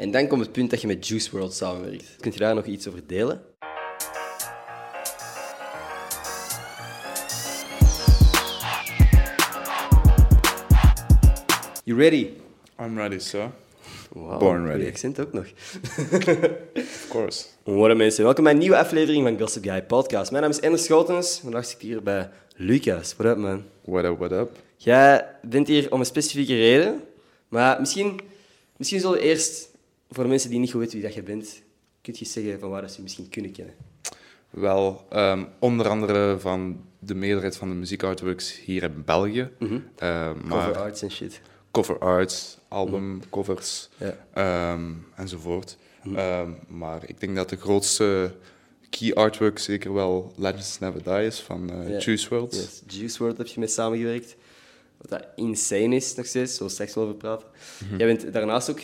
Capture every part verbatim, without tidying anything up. En dan komt het punt dat je met Juice world samenwerkt. Kunt je daar nog iets over delen? You ready? I'm ready, sir. Wow, born ready. Ik accent ook nog. Of course. Goedemorgen mensen, welkom bij een nieuwe aflevering van Gossip Guy Podcast. Mijn naam is Enes Schouten. Vandaag zit ik hier bij Lucas. What up, man? What up, what up? Jij bent hier om een specifieke reden, maar misschien, misschien zullen we eerst, voor de mensen die niet goed weten wie dat je bent, kun je zeggen van waar dat ze je misschien kunnen kennen? Wel, um, onder andere van de meerderheid van de muziekartworks hier in België. Mm-hmm. Uh, maar... Cover arts en shit. Cover arts, albumcovers, ja. um, enzovoort. Mm. Um, maar ik denk dat de grootste key artwork zeker wel Legends Never Die is van uh, yeah. Juice world. Yes. Juice world heb je mee samengewerkt. Wat dat insane is nog steeds, zoals straks wel over praten. Mm-hmm. Jij bent daarnaast ook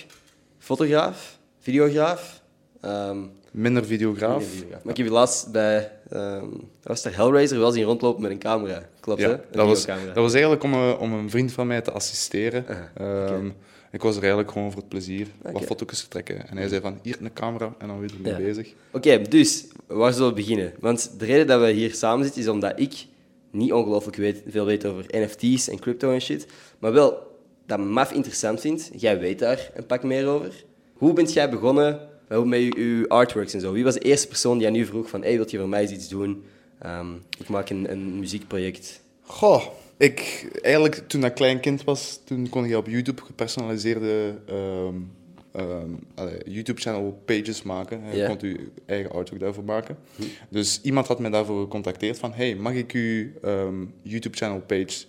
fotograaf, videograaf. Um, minder videograaf. Minder videograaf. Ja. Maar ik heb je laatst bij um, was de Hellraiser wel zien rondlopen met een camera. Klopt, ja, hè? Een dat, was, dat was eigenlijk om, uh, om een vriend van mij te assisteren. Uh-huh. Um, okay. Ik was er eigenlijk gewoon voor het plezier okay. wat foto's te trekken. En hij zei van, hier een camera, en dan weer ermee ja. bezig. Oké, okay, dus, waar zullen we beginnen? Want de reden dat we hier samen zitten is omdat ik niet ongelooflijk weet, veel weet over N F T's en crypto en shit. Maar wel dat maf interessant vindt. Jij weet daar een pak meer over. Hoe bent jij begonnen... Met uw artworks en zo. Wie was de eerste persoon die aan u vroeg van... Hey, wil je voor mij eens iets doen? Um, ik maak een, een muziekproject. Goh, ik... Eigenlijk, toen ik klein kind was... Toen kon je op YouTube gepersonaliseerde... Um, um, allee, YouTube-channel pages maken. Je yeah. kon je eigen artwork daarvoor maken. Hm. Dus iemand had mij daarvoor gecontacteerd van... Hey, mag ik uw um, YouTube-channel page...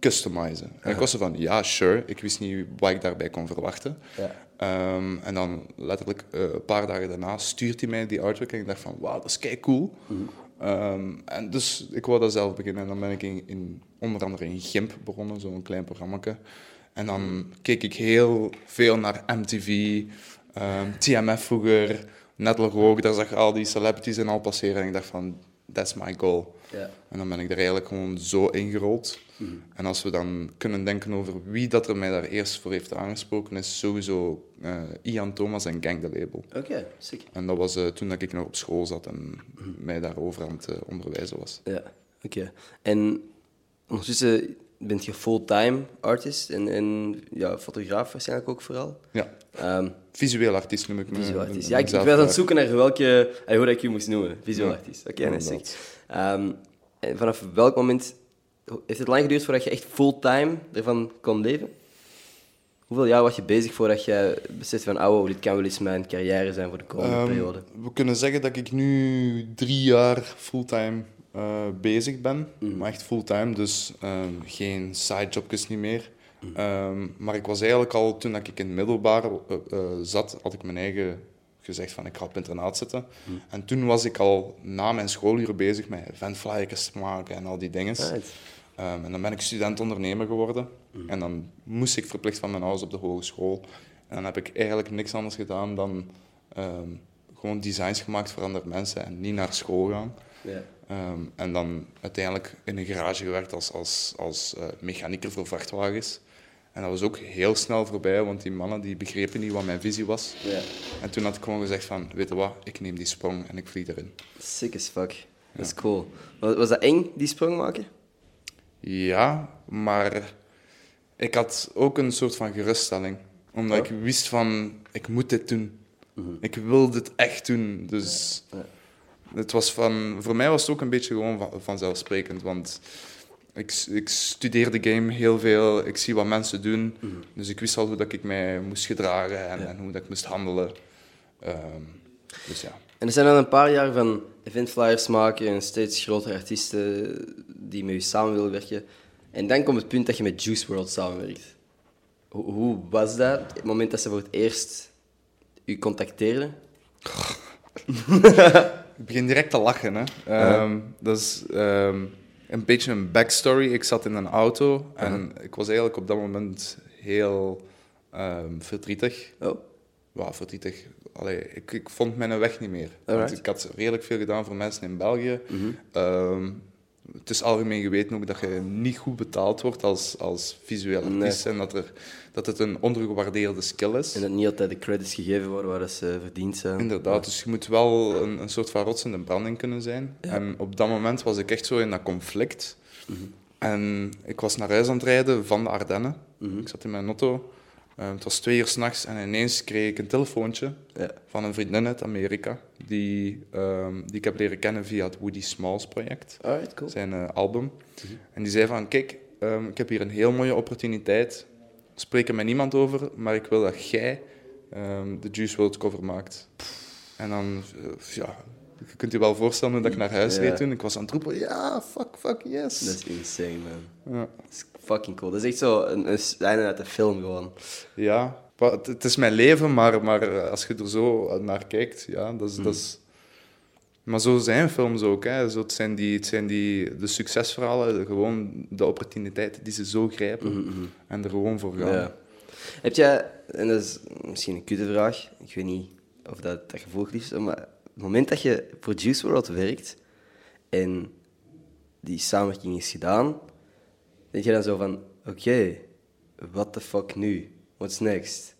customizen. En uh-huh. ik was er van, ja, sure. Ik wist niet wat ik daarbij kon verwachten. Yeah. Um, en dan letterlijk uh, een paar dagen daarna stuurt hij mij die artwork en ik dacht van, wauw, dat is kei cool. Mm. Um, en dus ik wou dat zelf beginnen en dan ben ik in, in, onder andere in GIMP begonnen, zo'n klein programmake. En dan mm. keek ik heel veel naar M T V, um, T M F vroeger, Netlock ook. Daar zag ik al die celebrities en al passeren en ik dacht van, that's my goal. Yeah. En dan ben ik er eigenlijk gewoon zo ingerold. Mm-hmm. En als we dan kunnen denken over wie dat er mij daar eerst voor heeft aangesproken, is sowieso uh, Ian Thomas en Gang The Label. Oké, okay, sick. En dat was uh, toen dat ik nog op school zat en mm-hmm. mij daarover aan het uh, onderwijzen was. Ja, oké. Okay. En ondertussen bent je fulltime artist en, en ja, fotograaf waarschijnlijk ook vooral. Ja, um, visueel artiest noem ik me. Visueel artiest. Ja, ik ben aan het zoeken naar welke... Hey, hoe dat ik je moest noemen. Visueel ja, artiest. Oké, okay, nice, um, en vanaf welk moment... Heeft het lang geduurd voordat je echt fulltime ervan kon leven? Hoeveel jaar was je bezig voordat je beseft van... Oh, dit kan wel eens mijn carrière zijn voor de komende um, periode? We kunnen zeggen dat ik nu drie jaar fulltime uh, bezig ben. Mm. Maar echt fulltime, dus um, geen sidejobjes niet meer. Mm. Um, maar ik was eigenlijk al... Toen ik in het middelbaar uh, uh, zat, had ik mijn eigen gezegd van... Ik ga op internaat zitten. Mm. En toen was ik al na mijn schooluren bezig met eventflyers maken en al die dingen. Right. Um, en dan ben ik student-ondernemer geworden. Mm. En dan moest ik verplicht van mijn ouders op de hogeschool. En dan heb ik eigenlijk niks anders gedaan dan um, gewoon designs gemaakt voor andere mensen en niet naar school gaan. Yeah. Um, en dan uiteindelijk in een garage gewerkt als, als, als uh, mechanieker voor vrachtwagens. En dat was ook heel snel voorbij, want die mannen die begrepen niet wat mijn visie was. Yeah. En toen had ik gewoon gezegd van, weet je wat, ik neem die sprong en ik vlieg erin. Sick as fuck. Ja. Dat is cool. Was dat eng, die sprong maken? Ja, maar ik had ook een soort van geruststelling. Omdat ja. ik wist van, ik moet dit doen. Mm-hmm. Ik wil dit echt doen. Dus ja. Ja. Het was van, voor mij was het ook een beetje gewoon van, vanzelfsprekend. Want ik, ik studeer de game heel veel. Ik zie wat mensen doen. Mm-hmm. Dus ik wist al hoe dat ik mij moest gedragen en, ja. en hoe dat ik moest handelen. Um, dus ja. En er zijn al een paar jaar van eventflyers maken en steeds grotere artiesten die met je samen willen werken. En dan komt het punt dat je met Juice world samenwerkt. Hoe, hoe was dat, het moment dat ze voor het eerst u contacteerden? Ik begin direct te lachen. Hè. Uh-huh. Um, dat is um, een beetje een backstory. Ik zat in een auto en uh-huh. ik was eigenlijk op dat moment heel um, verdrietig. Oh. Wow, verdrietig. Allee, ik, ik vond mijn weg niet meer. Want ik had redelijk veel gedaan voor mensen in België. Mm-hmm. Um, het is algemeen geweten ook dat je niet goed betaald wordt als, als visueel artiest. Nee. En dat, er, dat het een ondergewaardeerde skill is. En dat niet altijd de credits gegeven worden waar ze verdiend zijn. Inderdaad, ja. Dus je moet wel een, een soort van rots in de branding kunnen zijn. Ja. En op dat moment was ik echt zo in dat conflict. Mm-hmm. En ik was naar huis aan het rijden van de Ardennen. Mm-hmm. Ik zat in mijn auto. Uh, het was twee uur 's nachts en ineens kreeg ik een telefoontje ja. van een vriendin uit Amerika die, um, die ik heb leren kennen via het Woody Smalls project, Alright, cool. zijn uh, album. Mm-hmm. En die zei van, kijk, um, ik heb hier een heel mooie opportuniteit, ik spreek er met niemand over, maar ik wil dat jij um, de Juice world cover maakt. Pff. En dan, uh, ja, je kunt je wel voorstellen dat ik naar huis ja. reed toen, ik was aan het roepen, ja, fuck, fuck, yes. Dat is insane, man. Ja. Fucking cool. Dat is echt zo een, een scène uit de film gewoon. Ja, het is mijn leven, maar, maar als je er zo naar kijkt, ja, dat is... Mm. Dat is... Maar zo zijn films ook, hè. Zo, het zijn, die, het zijn die, de succesverhalen, gewoon de opportuniteiten die ze zo grijpen mm-hmm. en er gewoon voor gaan. Ja. Heb jij, en dat is misschien een kutte vraag, ik weet niet of dat, dat gevoel is, maar op het moment dat je voor Juice world werkt en die samenwerking is gedaan... Denk je dan zo van, oké, okay, what the fuck nu? What's next?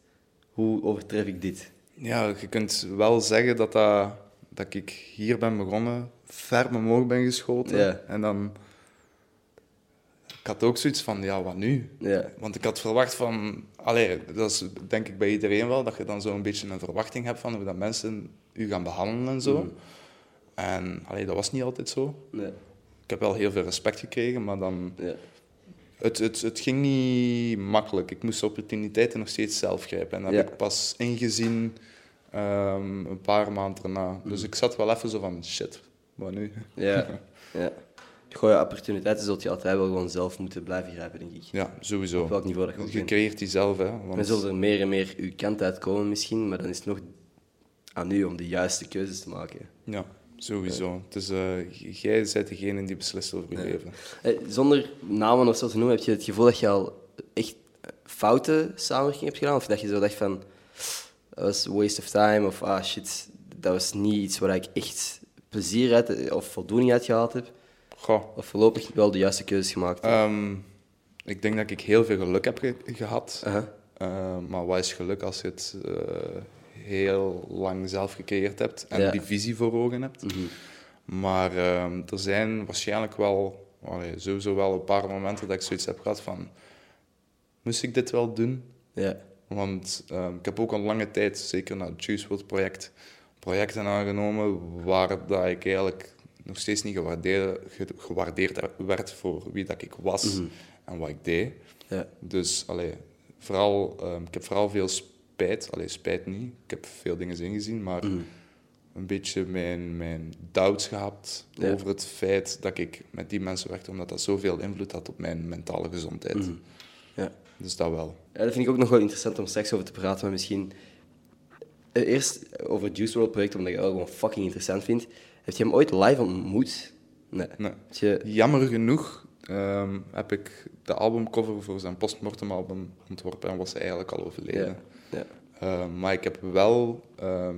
Hoe overtref ik dit? Ja, je kunt wel zeggen dat, dat, dat ik hier ben begonnen, ver omhoog ben geschoten. Yeah. En dan... Ik had ook zoiets van, ja, wat nu? Yeah. Want ik had verwacht van... Allee, dat is denk ik bij iedereen wel, dat je dan zo'n beetje een verwachting hebt van hoe dat mensen u gaan behandelen en zo. Mm. En allee, dat was niet altijd zo. Nee. Ik heb wel heel veel respect gekregen, maar dan... Yeah. Het, het, het ging niet makkelijk. Ik moest de opportuniteiten nog steeds zelf grijpen. En dat ja. heb ik pas ingezien um, een paar maanden erna. Dus mm. ik zat wel even zo van, shit, wat nu? Ja, ja. Goeie opportuniteiten zult je altijd wel gewoon zelf moeten blijven grijpen, denk ik. Ja, sowieso. Op welk niveau dat je ook Je creëert die zelf, hè. Want... Dan zullen er meer en meer uw kant uitkomen misschien, maar dan is het nog aan u om de juiste keuzes te maken. Ja. Sowieso. Dus uh, jij bent degene die beslist over je nee. leven. Zonder namen of zo te noemen, heb je het gevoel dat je al echt foute samenwerking hebt gedaan? Of dat je zo dacht van, dat was a waste of time, of ah shit, dat was niet iets waar ik echt plezier uit of voldoening uit gehaald heb? Goh. Of voorlopig wel de juiste keuzes gemaakt? Um, ik denk dat ik heel veel geluk heb ge- gehad. Uh-huh. Uh, maar wat is geluk als je het... Uh, heel lang zelf gecreëerd hebt en ja. die visie voor ogen hebt. Mm-hmm. Maar um, er zijn waarschijnlijk wel, allee, sowieso wel een paar momenten dat ik zoiets heb gehad van, moest ik dit wel doen? Ja. Want um, ik heb ook al lange tijd, zeker na het Juice world project, projecten aangenomen waar dat ik eigenlijk nog steeds niet gewaardeerd, gewaardeerd werd voor wie dat ik was mm-hmm. en wat ik deed. Ja. Dus allee, vooral, um, ik heb vooral veel sp- Spijt, allee, spijt niet. Ik heb veel dingen ingezien, maar mm. een beetje mijn, mijn doubts gehad ja. over het feit dat ik met die mensen werkte, omdat dat zoveel invloed had op mijn mentale gezondheid. Mm. Ja. Dus dat wel. Ja, dat vind ik ook nog wel interessant om straks over te praten, maar misschien... Eerst over het Juice world project, omdat ik het gewoon fucking interessant vind. Heb je hem ooit live ontmoet? Nee. nee. Je... Jammer genoeg um, heb ik de albumcover voor zijn postmortem album ontworpen en was hij eigenlijk al overleden. Ja. Ja. Uh, maar ik heb wel, uh,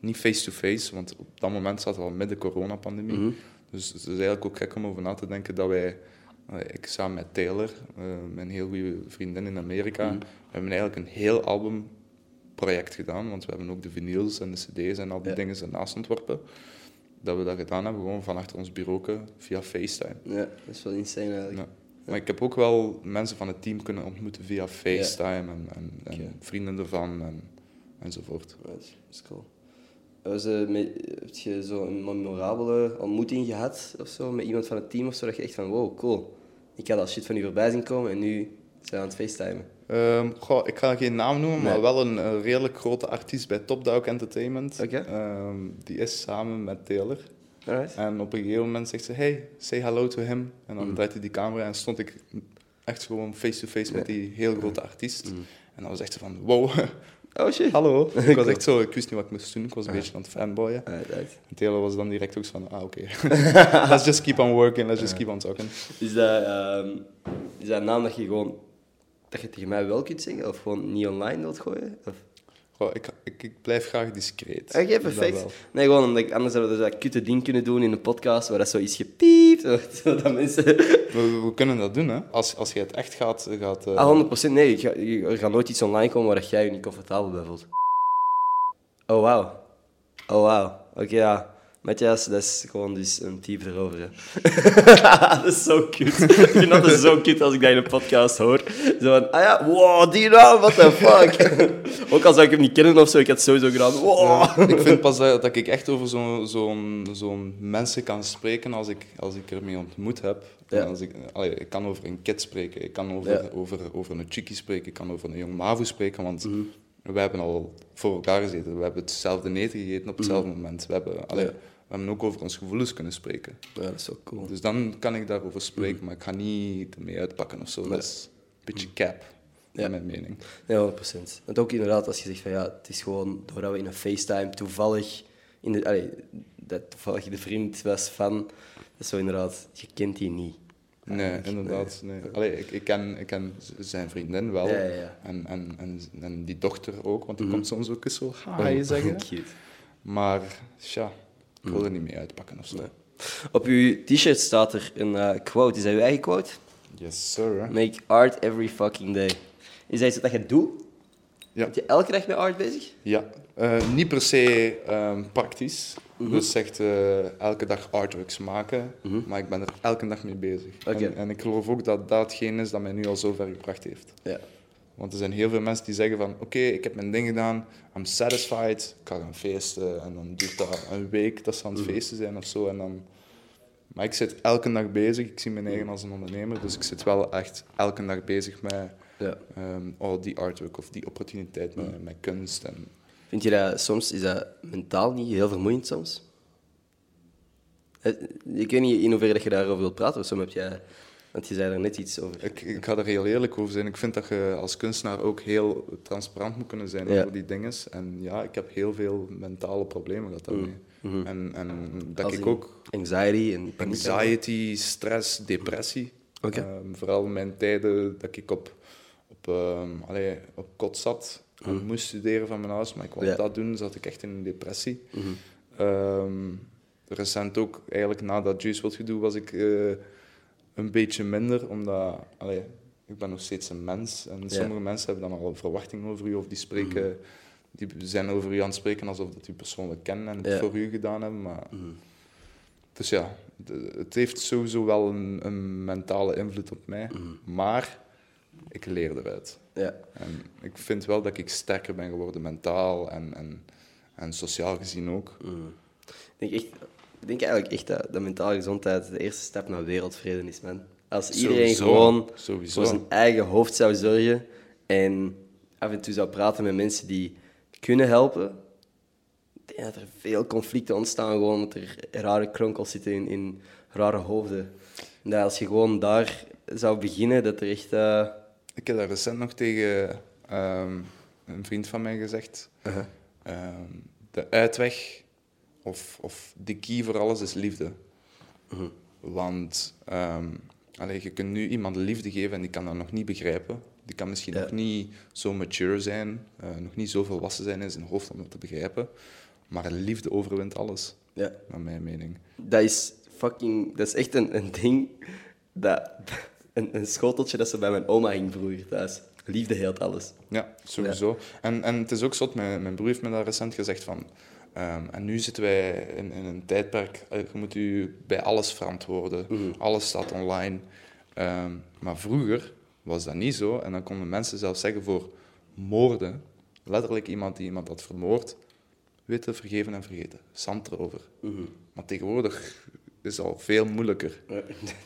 niet face-to-face, want op dat moment zaten we al midden de coronapandemie. Mm-hmm. Dus het is eigenlijk ook gek om over na te denken dat wij, uh, ik samen met Taylor, uh, mijn heel goede vriendin in Amerika, mm-hmm. we hebben eigenlijk een heel albumproject gedaan, want we hebben ook de vinyls en de cd's en al die ja. dingen ernaast ontworpen. Dat we dat gedaan hebben, gewoon van achter ons bureauken via FaceTime. Ja, dat is wel insane eigenlijk. Ja. Maar ik heb ook wel mensen van het team kunnen ontmoeten via FaceTime ja. en, en, en okay. vrienden ervan en, enzovoort. Right. Dat is cool. Was, uh, met, heb je zo een memorabele ontmoeting gehad of zo, met iemand van het team of zo, dat je echt van wow, cool. Ik had al shit van u voorbij zien komen en nu zijn we aan het FaceTimen. Um, goh, ik ga geen naam noemen, nee. maar wel een, een redelijk grote artiest bij Top Dawg Entertainment. Okay. Um, die is samen met Taylor. Alright. En op een gegeven moment zegt ze, hey, say hello to him. En dan mm. draait hij die camera en stond ik echt gewoon face-to-face nee. met die heel grote artiest. Mm. En dan was echt zo van, wow. Oh shit. Hallo. Ik was echt zo, ik wist niet wat ik moest doen. Ik was een uh. beetje aan het fanboyen. Uh, right. En Taylor was dan direct ook zo van, ah oké. Okay. Let's just keep on working, let's just uh. keep on talking. Is dat, um, is dat een naam dat je gewoon, dat je tegen mij wel kunt zeggen? Of gewoon niet online wilt gooien? Of? Goh, ik, ik, ik blijf graag discreet. Oké, okay, perfect. Nee, gewoon omdat ik, anders zouden we dus dat kutte ding kunnen doen in een podcast waar dat zoiets gepiept wordt. Zodat mensen... we, we kunnen dat doen, hè. Als, als je het echt gaat... gaat uh... Ah, honderd procent. Nee, ik ga, er gaat nooit iets online komen waar jij je niet comfortabel bij voelt. Oh, wauw. Oh, wauw. Oké, okay, ja. Matthias, dat is gewoon dus een type erover. Hè. Dat is zo cute. Ik vind dat zo cute als ik dat in een podcast hoor. Zo van, ah ja, wow, die naam, what the fuck. Ook al zou ik hem niet kennen of zo, ik had sowieso gedaan, wow. Ja, ik vind pas dat, dat ik echt over zo'n zo'n, zo'n mensen kan spreken als ik, als ik ermee ontmoet heb. Ja. Als ik, allee, ik kan over een Kit spreken, ik kan over, ja. over, over een Chiki spreken, ik kan over een jong Mavo spreken, want... Mm-hmm. We hebben al voor elkaar gezeten. We hebben hetzelfde eten gegeten op hetzelfde mm. moment. We hebben, allee, ja. we hebben ook over onze gevoelens kunnen spreken. Ja, dat is wel cool. Dus dan kan ik daarover spreken, mm. maar ik ga niet ermee uitpakken of zo. Nee. Dat is een beetje cap, ja. in mijn mening. Ja, honderd procent. Want ook inderdaad, als je zegt van ja, het is gewoon doordat we in een FaceTime toevallig, in de, allee, dat toevallig de vriend was van, dat is zo inderdaad, je kent die niet. Nee, inderdaad. Nee. Allee, ik, ik, ken, ik ken zijn vriendin wel. Ja, ja, ja. En, en, en, en die dochter ook, want die mm. komt soms ook eens zo hi zeggen. Cute. Maar, tja, ik wil er niet mee uitpakken ofzo. Nee. Op uw t-shirt staat er een uh, quote. Is dat uw eigen quote? Yes, sir. Make art every fucking day. Is dat iets dat je doet? Ja. Ben je elke dag met art bezig? Ja. Uh, niet per se um, praktisch. Mm-hmm. Dus echt uh, elke dag artworks maken, mm-hmm. maar ik ben er elke dag mee bezig. Okay. En, en ik geloof ook dat dat hetgeen is dat mij nu al zo ver gebracht heeft. Yeah. Want er zijn heel veel mensen die zeggen van, oké, okay, ik heb mijn ding gedaan, I'm satisfied, ik ga gaan feesten. En dan duurt dat een week dat ze aan het mm-hmm. feesten zijn of zo. En dan... Maar ik zit elke dag bezig, ik zie mijn eigen als een ondernemer, dus ik zit wel echt elke dag bezig met yeah. um, oh, die artwork of die opportuniteit mm-hmm. met, met kunst. En, vind je dat soms, is dat mentaal niet heel vermoeiend soms? Ik weet niet in hoeverre je daarover wilt praten, of soms heb jij, want je zei er net iets over. Ik, ik ga er heel eerlijk over zijn. Ik vind dat je als kunstenaar ook heel transparant moet kunnen zijn ja. over die dingen. En ja, ik heb heel veel mentale problemen gehad daarmee. Mm-hmm. En, en dat als ik ook... Anxiety en paniek. Anxiety, stress, depressie. Okay. Um, vooral mijn tijden dat ik op, op, um, allee, op kot zat... Mm. Ik moest studeren van mijn huis, maar ik wilde yeah. dat doen, zat ik echt in een depressie. Mm-hmm. Um, recent ook, eigenlijk na dat Juice world gedoe, was ik uh, een beetje minder, omdat allee, ik ben nog steeds een mens. En yeah. sommige mensen hebben dan al verwachtingen over u, of die, spreken, mm-hmm. die zijn over u aan het spreken alsof dat u persoonlijk kennen en het yeah. voor u gedaan hebben. Maar... Mm-hmm. Dus ja, de, het heeft sowieso wel een, een mentale invloed op mij, mm-hmm. maar... Ik leer eruit. Ja. En ik vind wel dat ik sterker ben geworden, mentaal en, en, en sociaal gezien ook. Mm. Ik, denk echt, ik denk eigenlijk echt dat, dat mentale gezondheid de eerste stap naar wereldvrede is, man. Als iedereen sowieso, gewoon sowieso. voor zijn eigen hoofd zou zorgen en af en toe zou praten met mensen die kunnen helpen, ik denk dat er veel conflicten ontstaan, gewoon dat er rare kronkels zitten in, in rare hoofden. En dat als je gewoon daar zou beginnen, dat er echt... Uh, Ik heb dat recent nog tegen um, een vriend van mij gezegd. Uh-huh. Um, de uitweg, of, of de key voor alles, is liefde. Uh-huh. Want um, allee, je kunt nu iemand liefde geven en die kan dat nog niet begrijpen. Die kan misschien ja. nog niet zo mature zijn, uh, nog niet zo volwassen zijn in zijn hoofd om dat te begrijpen. Maar liefde overwint alles, ja. naar mijn mening. Dat is fucking... Dat is echt een, een ding dat... Een, een schoteltje dat ze bij mijn oma ging vroeger thuis. Liefde heelt alles. Ja, sowieso. Ja. En, en het is ook zot, mijn, mijn broer heeft me daar recent gezegd van... Um, en nu zitten wij in, in een tijdperk... Je moet u bij alles verantwoorden. Mm. Alles staat online. Um, maar vroeger was dat niet zo. En dan konden mensen zelfs zeggen voor moorden... Letterlijk iemand die iemand had vermoord... Witte, vergeven en vergeten. Zand erover. Mm-hmm. Maar tegenwoordig... is al veel moeilijker.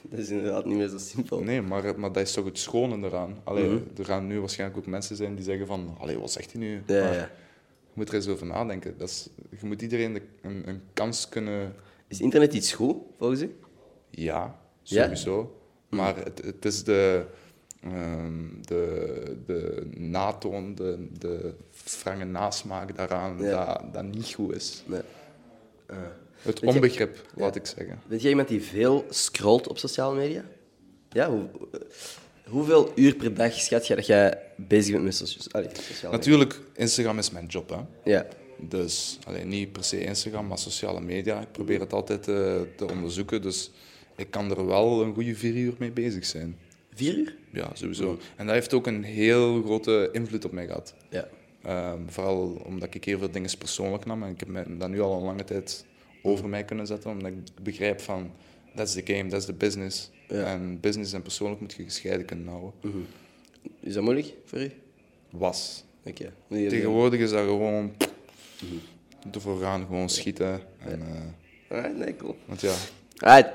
Dat is inderdaad niet meer zo simpel. Nee, maar, maar dat is toch het schone eraan. Allee, mm-hmm. Er gaan nu waarschijnlijk ook mensen zijn die zeggen van... Allee, wat zegt hij nu? Ja, maar ja. Je moet er eens over nadenken. Dat is, je moet iedereen de, een, een kans kunnen... Is internet iets goed, volgens u? Ja, sowieso. Ja? Maar het, het is de... Um, de, de natoon, de, de frange nasmaak daaraan, ja. dat, dat niet goed is. Nee. Uh. Het onbegrip, jij, laat ik zeggen. Bent jij iemand die veel scrolt op sociale media? Ja, hoe, Hoeveel uur per dag schat jij dat jij bezig bent met socials? Allee, sociale Natuurlijk, Instagram is mijn job. Hè? Ja. Dus allee, niet per se Instagram, maar sociale media. Ik probeer het altijd uh, te onderzoeken. Dus ik kan er wel een goede vier uur mee bezig zijn. Vier uur? Ja, sowieso. Mm. En dat heeft ook een heel grote invloed op mij gehad. Ja. Um, vooral omdat ik heel veel dingen persoonlijk nam. En ik heb dat nu al een lange tijd over mij kunnen zetten. Omdat ik begrijp van, dat is de game, dat is de business. Ja. En business en persoonlijk moet je gescheiden kunnen houden. Mm-hmm. Is dat moeilijk voor u? Was. Okay. Nee, Tegenwoordig is dat gewoon... Mm-hmm. Ervoor gaan, gewoon schieten. En, ja. uh... Alright, nee, cool. Want ja. Alright.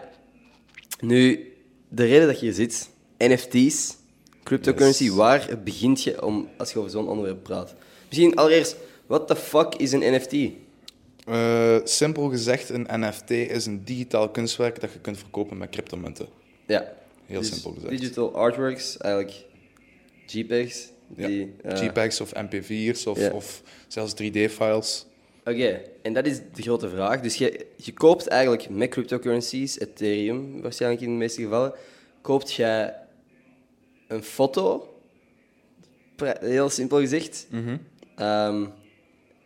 Nu, de reden dat je hier zit, N F T's, cryptocurrency, yes. Waar begint je om als je over zo'n onderwerp praat? Misschien allereerst, what the fuck is een N F T? Uh, simpel gezegd, een N F T is een digitaal kunstwerk dat je kunt verkopen met cryptomunten. Ja. Heel dus simpel gezegd. Digital artworks, eigenlijk JPEGs. Die, ja. uh... JPEGs of M P vier's of, yeah. of zelfs drie D-files. Oké, okay. En dat is de grote vraag. Dus je, je koopt eigenlijk met cryptocurrencies, Ethereum waarschijnlijk in de meeste gevallen, koopt jij een foto, heel simpel gezegd, mm-hmm. um,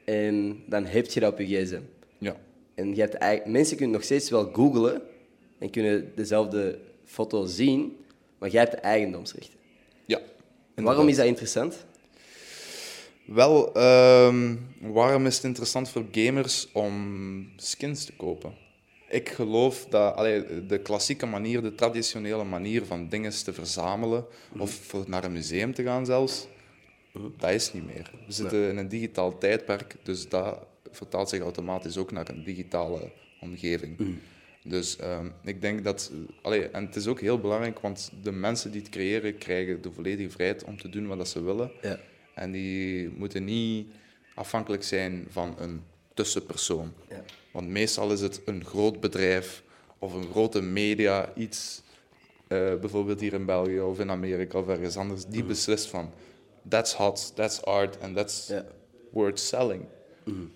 en dan heb je dat op je gsm. Ja. En je hebt eigenlijk, mensen kunnen nog steeds wel googlen en kunnen dezelfde foto zien, maar jij hebt de eigendomsrechten. Ja. En waarom is dat interessant? Wel, um, waarom is het interessant voor gamers om skins te kopen? Ik geloof dat allee, de klassieke manier, de traditionele manier van dingen te verzamelen, mm-hmm. of naar een museum te gaan zelfs, dat is niet meer. We zitten nee. in een digitaal tijdperk, dus dat vertaalt zich automatisch ook naar een digitale omgeving. Mm. Dus um, ik denk dat... Allee, en het is ook heel belangrijk, want de mensen die het creëren, krijgen de volledige vrijheid om te doen wat ze willen. Ja. En die moeten niet afhankelijk zijn van een tussenpersoon. Ja. Want meestal is het een groot bedrijf of een grote media, iets, uh, bijvoorbeeld hier in België of in Amerika of ergens anders, die mm. beslist van, that's hot, that's art, and that's ja. worth selling. Mm.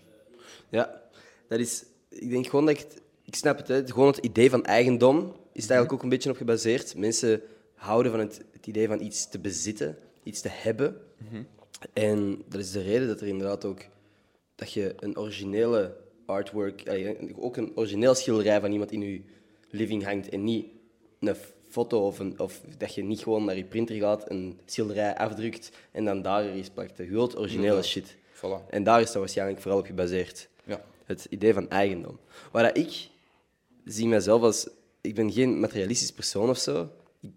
Ja, dat is... Ik denk gewoon dat ik... Het, ik snap het, hè. Gewoon het idee van eigendom is het eigenlijk ook een beetje op gebaseerd. Mensen houden van het, het idee van iets te bezitten, iets te hebben. Mm-hmm. En dat is de reden dat er inderdaad ook dat je een originele artwork, ook een origineel schilderij van iemand in je living hangt en niet een foto of, een, of dat je niet gewoon naar je printer gaat, een schilderij afdrukt en dan daar er iets plakt. Je wilt originele mm-hmm. shit. Voilà. En daar is dat waarschijnlijk vooral op gebaseerd. Ja. Het idee van eigendom. Waar dat ik zie mezelf als... Ik ben geen materialistisch persoon of zo. Ik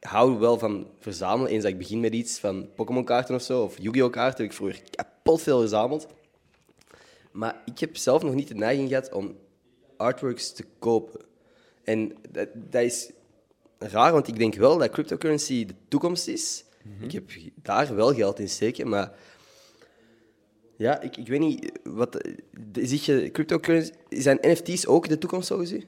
hou wel van verzamelen. Eens dat ik begin met iets van Pokémon-kaarten of zo, of Yu-Gi-Oh! Kaarten, heb ik vroeger kapot veel verzameld. Maar ik heb zelf nog niet de neiging gehad om artworks te kopen. En dat, dat is raar, want ik denk wel dat cryptocurrency de toekomst is. Mm-hmm. Ik heb daar wel geld in steken, maar... Ja, ik, ik weet niet, wat, zie je cryptocurrency, zijn N F T's ook de toekomst, zo gezien?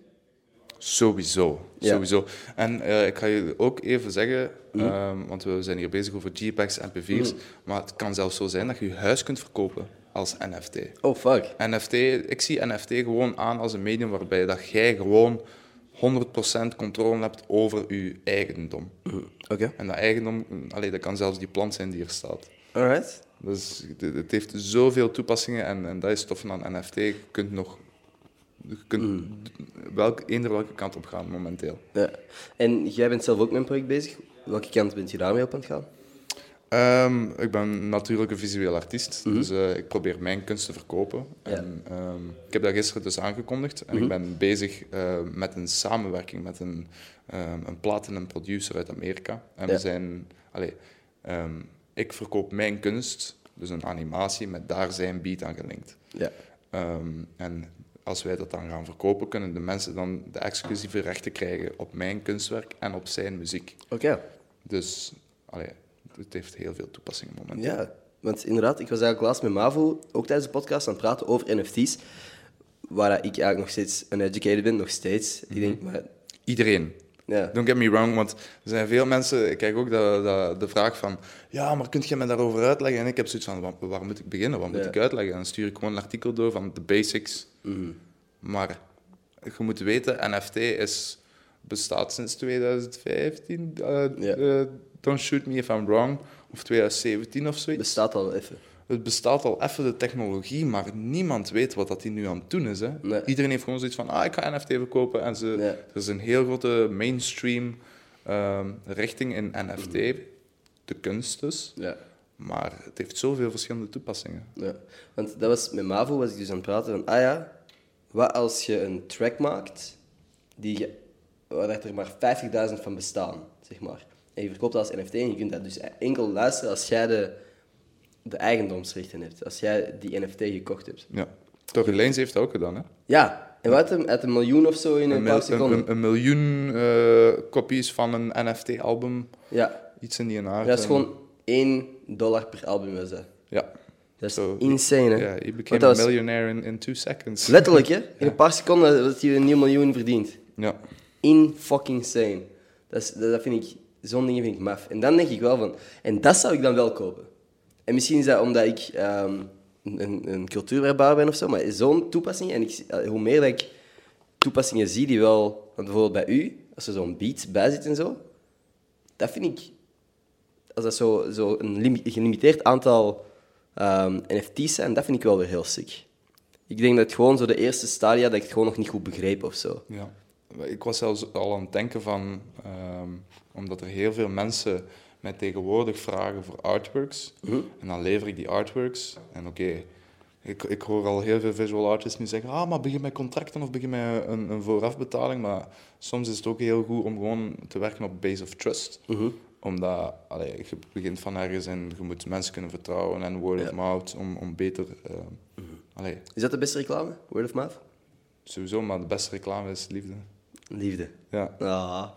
Sowieso, ja. sowieso. En uh, ik ga je ook even zeggen, mm. um, want we zijn hier bezig over JPEGs en M P vier's, mm. maar het kan zelfs zo zijn dat je je huis kunt verkopen als N F T. Oh, fuck. N F T, ik zie N F T gewoon aan als een medium waarbij dat jij gewoon honderd procent controle hebt over je eigendom. Mm. Oké. Okay. En dat eigendom, allee, dat kan zelfs die plant zijn die er staat. Alright. Dus het heeft zoveel toepassingen en, en dat is tof aan N F T. Je kunt nog je kunt mm. welk, eender welke kant op gaan momenteel. Ja. En jij bent zelf ook met een project bezig. Welke kant bent je daarmee op aan het gaan? Um, ik ben natuurlijk een visueel artiest, mm-hmm. dus uh, ik probeer mijn kunst te verkopen. Ja. En, um, ik heb dat gisteren dus aangekondigd en mm-hmm. ik ben bezig uh, met een samenwerking met een, um, een platinum producer uit Amerika. En ja. we zijn... Allez, um, ik verkoop mijn kunst, dus een animatie, met daar zijn beat aan gelinkt. Ja. Um, en als wij dat dan gaan verkopen, kunnen de mensen dan de exclusieve rechten krijgen op mijn kunstwerk en op zijn muziek. Oké. Okay. Dus, allee, het heeft heel veel toepassingen momenteel. Ja, want inderdaad, ik was eigenlijk laatst met Mavo, ook tijdens de podcast, aan het praten over N F T's, waar ik eigenlijk nog steeds uneducated ben, nog steeds. Mm-hmm. Ik denk, maar... Iedereen. Yeah. Don't get me wrong, want er zijn veel mensen... Ik krijg ook de, de, de vraag van... Ja, maar kun je mij daarover uitleggen? En ik heb zoiets van, waar, waar moet ik beginnen? Wat moet yeah. ik uitleggen? En dan stuur ik gewoon een artikel door van de basics. Mm. Maar je moet weten, N F T is bestaat sinds twintig vijftien. Uh, ja. uh, don't shoot me if I'm wrong. Of twintig zeventien of zoiets. Bestaat al even. Het bestaat al even, de technologie, maar niemand weet wat dat die nu aan het doen is. Hè. Nee. Iedereen heeft gewoon zoiets van, ah, ik ga N F T verkopen. En ze, nee. Er is een heel grote mainstream um, richting in N F T. Mm-hmm. De kunst dus. Ja. Maar het heeft zoveel verschillende toepassingen. Ja. Want dat was, met Mavo was ik dus aan het praten van, ah ja, wat als je een track maakt die je, waar er maar vijftigduizend van bestaan, zeg maar. En je verkoopt dat als N F T en je kunt dat dus enkel luisteren als jij de... de eigendomsrechten hebt, als jij die N F T gekocht hebt. Ja. Tory Lanez heeft dat ook gedaan, hè? Ja, en wat hem uit een miljoen of zo in een, een paar seconden. Een, een miljoen uh, kopies van een N F T-album. Ja. Iets in die aard. Dat is en... gewoon één dollar per album, was dat. Ja. Dat is so, insane, hè? Ja, yeah, je became a millionaire in, in two seconds. Letterlijk, hè? In ja. een paar seconden dat je een nieuw miljoen verdient. Ja. In fucking sane. Dat, is, dat, dat vind ik, zo'n ding vind ik maf. En dan denk ik wel van, en dat zou ik dan wel kopen. En misschien is dat omdat ik um, een, een cultuurbarbaar ben of zo, maar zo'n toepassing, en ik, hoe meer dat ik toepassingen zie die wel, bijvoorbeeld bij u, als er zo'n beat bij zit en zo, dat vind ik, als dat zo, zo een lim- gelimiteerd aantal um, N F T's zijn, dat vind ik wel weer heel sick. Ik denk dat het gewoon zo de eerste stadia, dat ik het gewoon nog niet goed begreep of zo. Ja. Ik was zelfs al aan het denken van, um, omdat er heel veel mensen... mij tegenwoordig vragen voor artworks. Mm-hmm. En dan lever ik die artworks. En oké, okay, ik, ik hoor al heel veel visual artists nu zeggen... Ah, maar begin met contracten of begin met een, een voorafbetaling. Maar soms is het ook heel goed om gewoon te werken op base of trust. Mm-hmm. Omdat allee, je begint van ergens en je moet mensen kunnen vertrouwen. En word ja. of mouth om, om beter... Uh, mm-hmm. allee. Is dat de beste reclame? Word of mouth? Sowieso, maar de beste reclame is liefde. Liefde. Ja. Ah.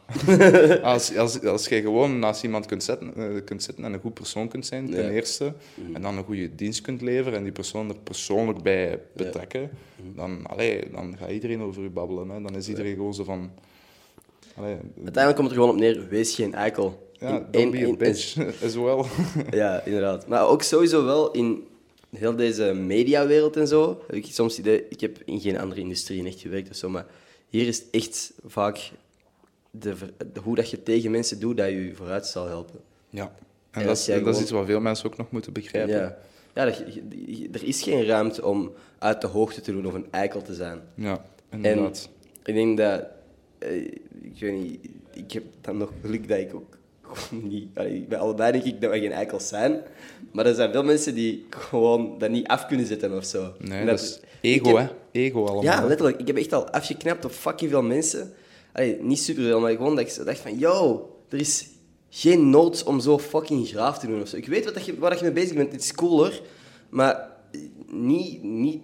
als, als, als je gewoon naast iemand kunt zitten, kunt zitten en een goed persoon kunt zijn, ten ja. eerste, mm-hmm. en dan een goede dienst kunt leveren en die persoon er persoonlijk bij betrekken, ja. mm-hmm. dan, allee, dan gaat iedereen over je babbelen. Hè. Dan is iedereen ja. gewoon zo van... Allee, uiteindelijk komt het er gewoon op neer, wees geen eikel. Ja, in, don't in, be a in, bitch in, as well. Ja, inderdaad. Maar ook sowieso wel in heel deze mediawereld en zo, heb ik soms idee... Ik heb in geen andere industrie echt gewerkt of zo, maar... Hier is echt vaak de, de, hoe dat je tegen mensen doet dat je vooruit zal helpen. Ja, en, en dat, is, gewoon... dat is iets wat veel mensen ook nog moeten begrijpen. Ja, ja dat, er is geen ruimte om uit de hoogte te doen of een eikel te zijn. Ja, inderdaad. En ik denk dat... Ik weet niet, ik heb dan nog geluk dat ik ook gewoon niet... Bij allebei denk ik dat we geen eikels zijn. Maar er zijn veel mensen die gewoon dat niet af kunnen zetten of zo. Nee, dat, dat is ego, hè. Ego allemaal. Ja, letterlijk. Ik heb echt al afgeknapt op fucking veel mensen. Allee, niet superveel, maar gewoon dat ik dacht van... Yo, er is geen nood om zo fucking graaf te doen of zo. Ik weet wat je, waar je mee bezig bent. Dit is cool, hoor. Maar niet... niet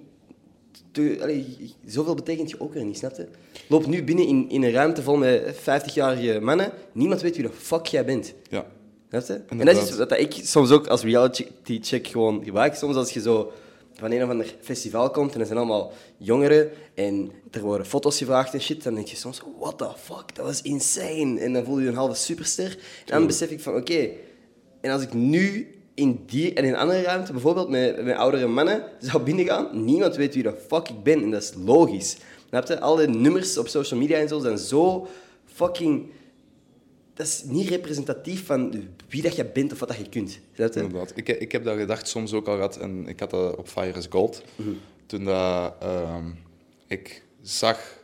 te, allee, zoveel betekent je ook weer niet, snap je? Loop nu binnen in, in een ruimte vol met vijftigjarige mannen. Niemand weet wie de fuck jij bent. Ja. Snap je? En dat is wat ik soms ook als reality check gewoon gebruik. Soms als je zo... van een of ander festival komt en er zijn allemaal jongeren en er worden foto's gevraagd en shit, dan denk je soms, what the fuck, dat was insane. En dan voel je een halve superster. En dan besef ik van, oké, okay, en als ik nu in die en in een andere ruimte, bijvoorbeeld met, met oudere mannen, zou binnengaan, niemand weet wie de fuck ik ben. En dat is logisch. Dan heb je alle nummers op social media en zo zijn zo fucking... Dat is niet representatief van wie dat je bent of wat dat je kunt. Dat, inderdaad. Ik, ik heb dat gedacht soms ook al gehad. En ik had dat op Fire is Gold. Mm-hmm. Toen dat, uh, ik zag...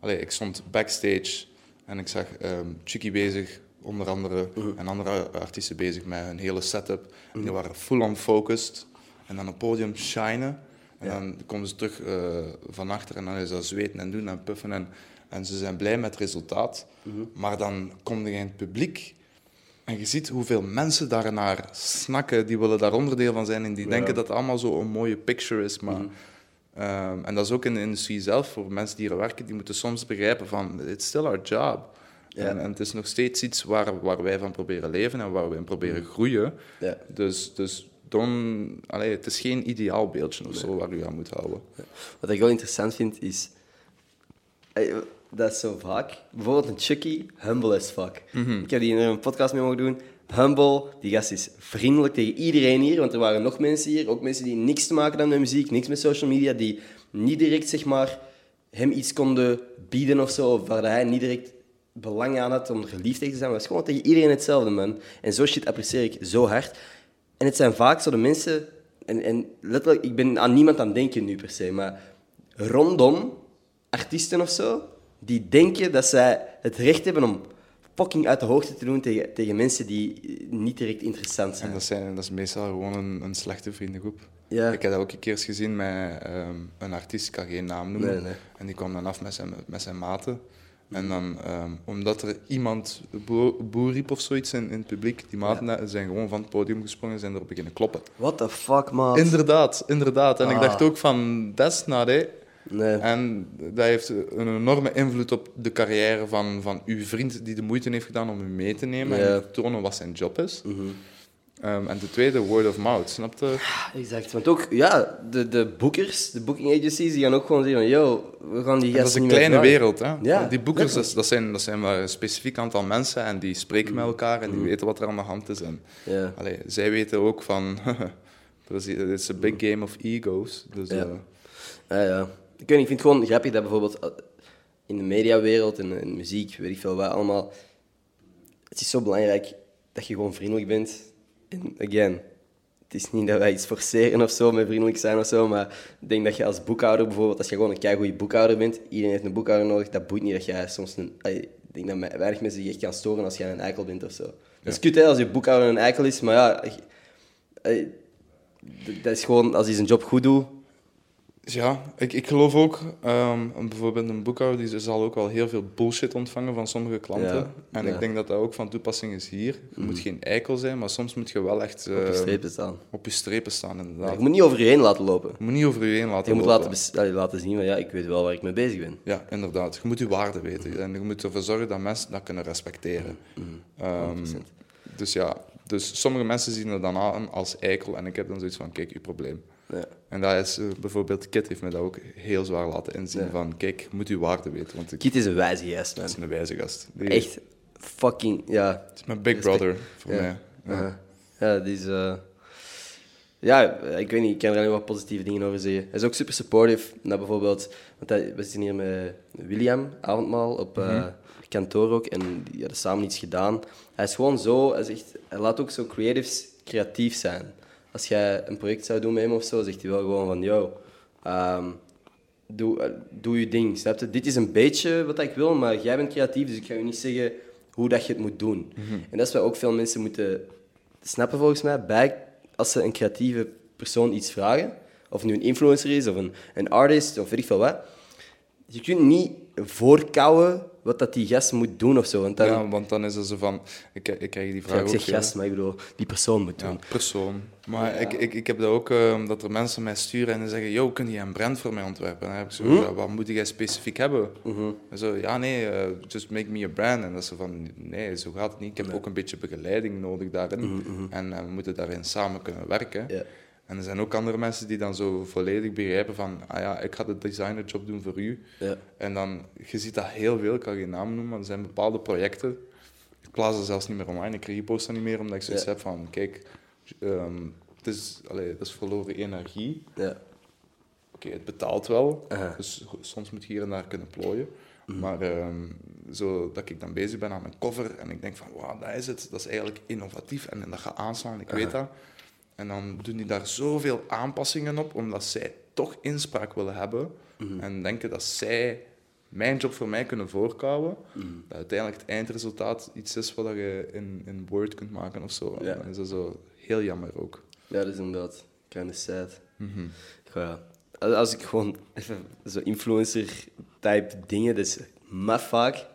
Allez, ik stond backstage en ik zag um, Chiki bezig, onder andere. Mm-hmm. En andere artiesten bezig met hun hele setup. Mm-hmm. Die waren full-on focused. En dan op het podium shinen. En ja. dan komen ze terug uh, van achter en dan is dat zweten en doen en puffen. En, En ze zijn blij met het resultaat. Mm-hmm. Maar dan kom je in het publiek en je ziet hoeveel mensen daarnaar snakken. Die willen daar onderdeel van zijn en die ja. denken dat het allemaal zo een mooie picture is. Maar, mm-hmm. um, en dat is ook in de industrie zelf. Voor mensen die hier werken, die moeten soms begrijpen van... It's still our job. Ja. En, en het is nog steeds iets waar, waar wij van proberen leven en waar wij in proberen groeien. Ja. Dus... dus don, allee, het is geen ideaal beeldje of nee. zo waar je aan moet houden. Ja. Wat ik wel interessant vind is... Dat is zo vaak. Bijvoorbeeld een Chucky, humble as fuck. Mm-hmm. Ik heb die in een podcast mee mogen doen. Humble, die gast is vriendelijk tegen iedereen hier, want er waren nog mensen hier. Ook mensen die niks te maken hadden met muziek, niks met social media, die niet direct, zeg maar, hem iets konden bieden of zo, of waar hij niet direct belang aan had om geliefd te zijn. Dat is gewoon tegen iedereen hetzelfde, man. En zo shit apprecieer ik zo hard. En het zijn vaak zo de mensen... En, en letterlijk, ik ben aan niemand aan het denken nu per se, maar rondom artiesten of zo, die denken dat zij het recht hebben om fucking uit de hoogte te doen tegen, tegen mensen die niet direct interessant zijn. En dat, zijn, dat is meestal gewoon een, een slechte vriendengroep. Ja. Ik heb dat ook een keer eens gezien met um, een artiest, ik kan geen naam noemen, nee, nee. En die kwam dan af met zijn, met zijn maten. En dan, um, omdat er iemand boer, boer riep of zoiets in, in het publiek, die maten ja. zijn gewoon van het podium gesprongen en zijn erop beginnen kloppen. What the fuck, man? Inderdaad, inderdaad. En ah. ik dacht ook van, dat is not it. Nee. En dat heeft een enorme invloed op de carrière van, van uw vriend die de moeite heeft gedaan om u mee te nemen ja. en te tonen wat zijn job is. Mm-hmm. Um, en ten tweede, word of mouth, snap je? Exact, want ook ja, de, de boekers, de booking agencies, die gaan ook gewoon zeggen van, yo, we gaan die gasten. Dat is een kleine wereld, hè? Ja, die boekers, dat, dat, zijn, dat zijn maar een specifiek aantal mensen en die spreken mm. met elkaar en die mm. weten wat er aan de hand is. En, ja. allee, zij weten ook van, het is een big game of egos. Dus, ja. Uh, ja, ja. Ik weet niet, ik vind het gewoon grappig dat bijvoorbeeld in de mediawereld en in muziek, weet ik veel wat, allemaal... Het is zo belangrijk dat je gewoon vriendelijk bent. En again, het is niet dat wij iets forceren of zo, met vriendelijk zijn of zo, maar ik denk dat je als boekhouder bijvoorbeeld, als je gewoon een keigoede boekhouder bent, iedereen heeft een boekhouder nodig, dat boeit niet dat jij soms een... Ik denk dat weinig mensen je echt gaan storen als jij een eikel bent of zo. Ja. Dat is kut, hè, als je boekhouder een eikel is, maar ja... Dat is gewoon, als hij zijn job goed doet... Ja, ik, ik geloof ook, um, bijvoorbeeld een boekhouder die zal ook wel heel veel bullshit ontvangen van sommige klanten. Ja, en ja. ik denk dat dat ook van toepassing is hier. Je mm. moet geen eikel zijn, maar soms moet je wel echt... Uh, op je strepen staan. Op je strepen staan, inderdaad. Ja, je moet niet over je heen laten lopen. Je moet niet over je heen laten je lopen. Je moet laten, bes- ja, laten zien, van, ja, ik weet wel waar ik mee bezig ben. Ja, inderdaad. Je moet je waarde weten. Mm. En je moet ervoor zorgen dat mensen dat kunnen respecteren. Mm. Um, dus ja, dus sommige mensen zien het dan aan als eikel. En ik heb dan zoiets van, kijk, je probleem. Ja. En dat is, uh, bijvoorbeeld Kit heeft me dat ook heel zwaar laten inzien ja. van, kijk, moet u waarde weten. Want ik... Kit is een wijze gast, man. Is een wijze gast. Die... Echt fucking, ja. Het is mijn big Respect. brother, voor ja. mij. Ja, uh-huh. ja die is... Uh... Ja, ik weet niet, ik kan er alleen wat positieve dingen over zeggen. Hij is ook super supportive. Nou, bijvoorbeeld, want hij, we zitten hier met William, avondmaal, op uh, mm-hmm. kantoor ook. En die hadden samen iets gedaan. Hij is gewoon zo, hij, is echt, hij laat ook zo creatives creatief zijn. Als jij een project zou doen met hem of zo, zegt hij wel gewoon van, yo, um, doe, uh, doe je ding, snap je? Dit is een beetje wat ik wil, maar jij bent creatief, dus ik ga je niet zeggen hoe dat je het moet doen. Mm-hmm. En dat is wat ook veel mensen moeten snappen, volgens mij, bij, als ze een creatieve persoon iets vragen, of nu een influencer is, of een, een artist, of weet ik veel wat. Je kunt niet voorkouwen wat dat die gast moet doen of zo. Want dan, ja, want dan is dat zo van... Ik, ik krijg die vraag ja, ik zeg ook, gast, ja. maar ik bedoel, die persoon moet doen. Ja, persoon. Maar ja. ik, ik, ik heb dat ook, uh, dat er mensen mij sturen en zeggen... Yo, kun je een brand voor mij ontwerpen? En dan heb ik zo, hm? wat moet jij specifiek hebben? Uh-huh. En zo, ja, nee, uh, just make me a brand. En dat is zo van, nee, zo gaat het niet. Ik heb nee. ook een beetje begeleiding nodig daarin. Uh-huh. En uh, we moeten daarin samen kunnen werken. Yeah. En er zijn ook andere mensen die dan zo volledig begrijpen van... Ah ja, ik ga de designerjob doen voor u. Ja. En dan, je ziet dat heel veel, ik kan geen naam noemen, maar er zijn bepaalde projecten. Ik plaats dat zelfs niet meer online, ik repost dat niet meer, omdat ik zoiets ja. heb van... Kijk, um, het is, allez, het is verloren energie. Ja. Oké, okay, het betaalt wel. Uh-huh. Dus soms moet je hier en daar kunnen plooien. Mm. Maar um, zo dat ik dan bezig ben aan mijn cover en ik denk van... Wauw, dat is het. Dat is eigenlijk innovatief en, en dat gaat aanslaan, ik uh-huh. weet dat. En dan doen die daar zoveel aanpassingen op, omdat zij toch inspraak willen hebben. Mm-hmm. En denken dat zij mijn job voor mij kunnen voorkouwen. Mm-hmm. Dat uiteindelijk het eindresultaat iets is wat je in, in Word kunt maken of zo. Ja. Dan is dat zo heel jammer ook. Ja, dat is inderdaad kind of sad. Mm-hmm. Ja, als ik gewoon even zo influencer-type dingen, dat is maf vaak.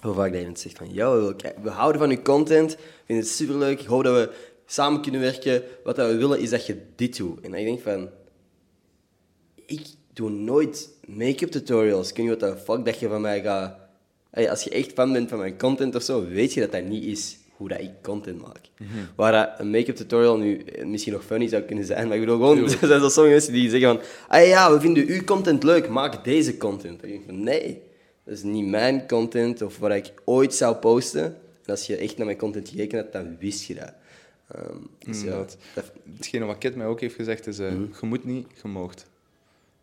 Hoe vaak dat iemand zegt van, yo, we houden van uw content, vind het superleuk, ik hoop dat we... samen kunnen werken, wat we willen is dat je dit doet. En dan denk ik van... Ik doe nooit make-up tutorials. Ik weet niet wat de fuck dat je van mij gaat... Allee, als je echt fan bent van mijn content of zo, weet je dat dat niet is hoe dat ik content maak. Mm-hmm. Waar dat een make-up tutorial nu misschien nog funny zou kunnen zijn, maar ik bedoel gewoon... Er zijn sommige mensen die zeggen van... Ah ja, we vinden uw content leuk, maak deze content. Dan denk ik van, nee, dat is niet mijn content of wat ik ooit zou posten. En als je echt naar mijn content gekeken hebt, dan wist je dat. Um, dus ja, dat, hetgene wat Kit mij ook heeft gezegd is, uh, mm-hmm. je moet niet, je moogt.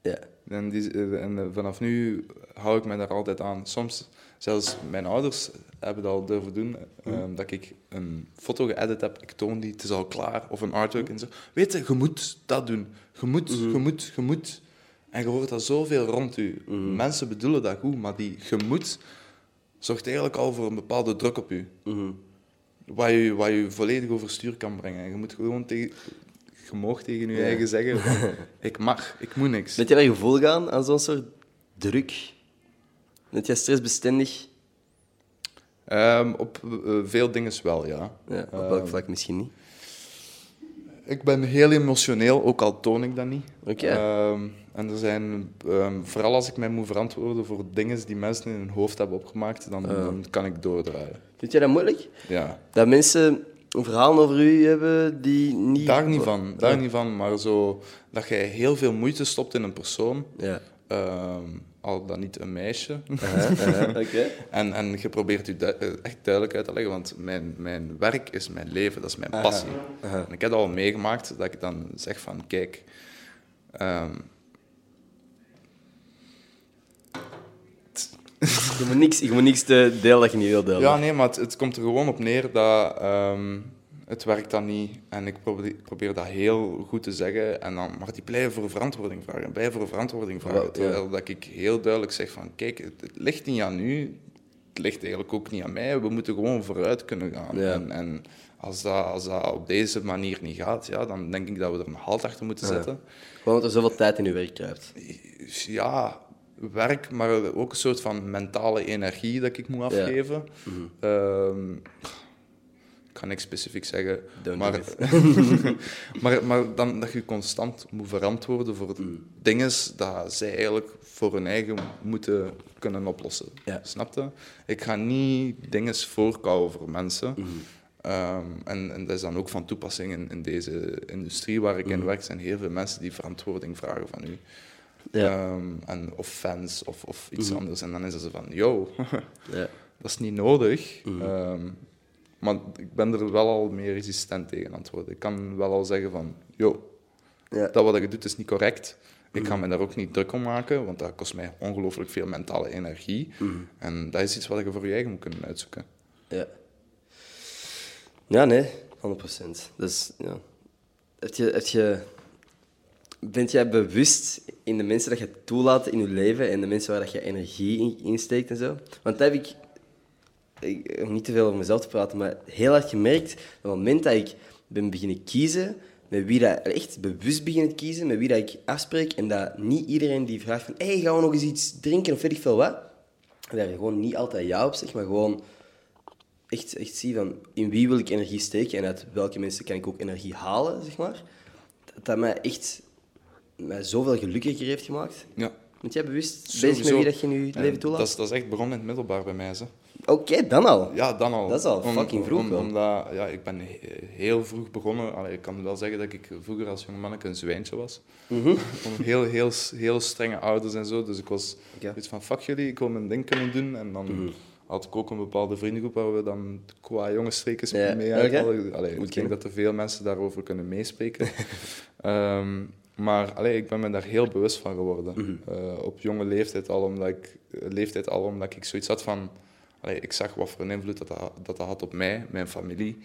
Ja. En, die, en vanaf nu hou ik me daar altijd aan. Soms, zelfs mijn ouders hebben dat al durven doen. Mm-hmm. Um, dat ik een foto geëdit heb, ik toon die, het is al klaar. Of een artwork en zo. Weet je, je moet dat doen. Je moet, mm-hmm. je moet, je moet. En je hoort dat zoveel rond u. Mm-hmm. Mensen bedoelen dat goed, maar die je moet zorgt eigenlijk al voor een bepaalde druk op u. Mm-hmm. Wat je, wat je volledig overstuur kan brengen. Je moet gewoon tegen... Je mag tegen je ja. eigen zeggen, ik mag, ik moet niks. Laat je dat gevoel gaan aan zo'n soort druk? Net jij stressbestendig? Um, op uh, veel dingen wel, ja. ja op welk um, vlak misschien niet? Ik ben heel emotioneel, ook al toon ik dat niet. Okay. Um, en er zijn, um, vooral als ik mij moet verantwoorden voor dingen die mensen in hun hoofd hebben opgemaakt, dan, uh. dan kan ik doordraaien. Vind jij dat moeilijk? Ja. Dat mensen... verhalen over u hebben die niet... Daar niet van, daar ja. niet van. Maar zo dat jij heel veel moeite stopt in een persoon. Ja. Uh, al dan niet een meisje. Uh-huh, uh-huh. Okay. En, en je probeert je du- echt duidelijk uit te leggen. Want mijn, mijn werk is mijn leven, dat is mijn passie. Uh-huh. Uh-huh. En ik heb dat al meegemaakt, dat ik dan zeg van... Kijk... Um, Je moet niks, je moet niks te delen dat je niet wil delen. Ja, nee, maar het, het komt er gewoon op neer dat um, het werkt dan niet. En ik probeer, probeer dat heel goed te zeggen. En dan mag die blijven voor verantwoording vragen. Blijven voor verantwoording vragen. Well, terwijl yeah. dat ik heel duidelijk zeg van... Kijk, het, het ligt niet aan u. Het ligt eigenlijk ook niet aan mij. We moeten gewoon vooruit kunnen gaan. Yeah. En, en als, dat, als dat op deze manier niet gaat, ja, dan denk ik dat we er een halt achter moeten zetten. Yeah. Gewoon omdat er zoveel tijd in uw werk kruipt. Ja... werk, maar ook een soort van mentale energie dat ik moet afgeven. Ja. Mm-hmm. Um, ik kan niks specifiek zeggen, maar, maar, maar dan dat je constant moet verantwoorden voor mm. dingen dat zij eigenlijk voor hun eigen moeten kunnen oplossen. Ja. Snap je? Ik ga niet dingen voorkouwen voor mensen. Mm-hmm. Um, en, en dat is dan ook van toepassing in, in deze industrie waar ik mm-hmm. in werk. Er zijn heel veel mensen die verantwoording vragen van u. Ja. Um, en, of fans of, of iets mm-hmm. anders. En dan is het zo van, yo, yeah. dat is niet nodig. Mm-hmm. Um, maar ik ben er wel al meer resistent tegen aan het worden. Ik kan wel al zeggen van, yo, yeah. dat wat ik doe is niet correct. Mm-hmm. Ik ga me daar ook niet druk om maken, want dat kost mij ongelooflijk veel mentale energie. Mm-hmm. En dat is iets wat je voor je eigen moet kunnen uitzoeken. Ja, ja nee, honderd procent. Dus, ja. Heb je... Heb je... Bent jij bewust in de mensen dat je toelaat in je leven en de mensen waar dat je energie in steekt en zo? Want dat heb ik, ik, om niet te veel over mezelf te praten, maar heel hard gemerkt, op het moment dat ik ben beginnen kiezen, met wie dat echt bewust beginnen kiezen, met wie dat ik afspreek en dat niet iedereen die vraagt van, hé, hey, gaan we nog eens iets drinken of weet ik veel wat, daar gewoon niet altijd ja op zegt, maar gewoon echt, echt zie van, in wie wil ik energie steken en uit welke mensen kan ik ook energie halen, zeg maar. Dat, dat mij echt... mij zoveel gelukkiger heeft gemaakt. Ja. Want jij bewust bezig met wie dat je nu het leven toelaat? Dat is, dat is echt begonnen in het middelbaar bij mij. Oké, okay, dan al? Ja, dan al. Dat is al om, fucking vroeg. Om, wel. Omdat, ja, ik ben heel vroeg begonnen. Allee, ik kan wel zeggen dat ik vroeger als jonge manneke een zwijntje was. Mm-hmm. Om heel, heel, heel strenge ouders en zo. Dus ik was okay. iets van, fuck jullie, ik wil mijn ding kunnen doen. En dan mm-hmm. had ik ook een bepaalde vriendengroep waar we dan qua jongensstreekjes yeah. mee eigenlijk. Allee, ik denk dat er veel mensen daarover kunnen meespreken. um, Maar allee, ik ben me daar heel bewust van geworden. Mm-hmm. Uh, op jonge leeftijd al, omdat ik, leeftijd al, omdat ik zoiets had van... Allee, ik zag wat voor een invloed dat dat, dat, dat had op mij, mijn familie,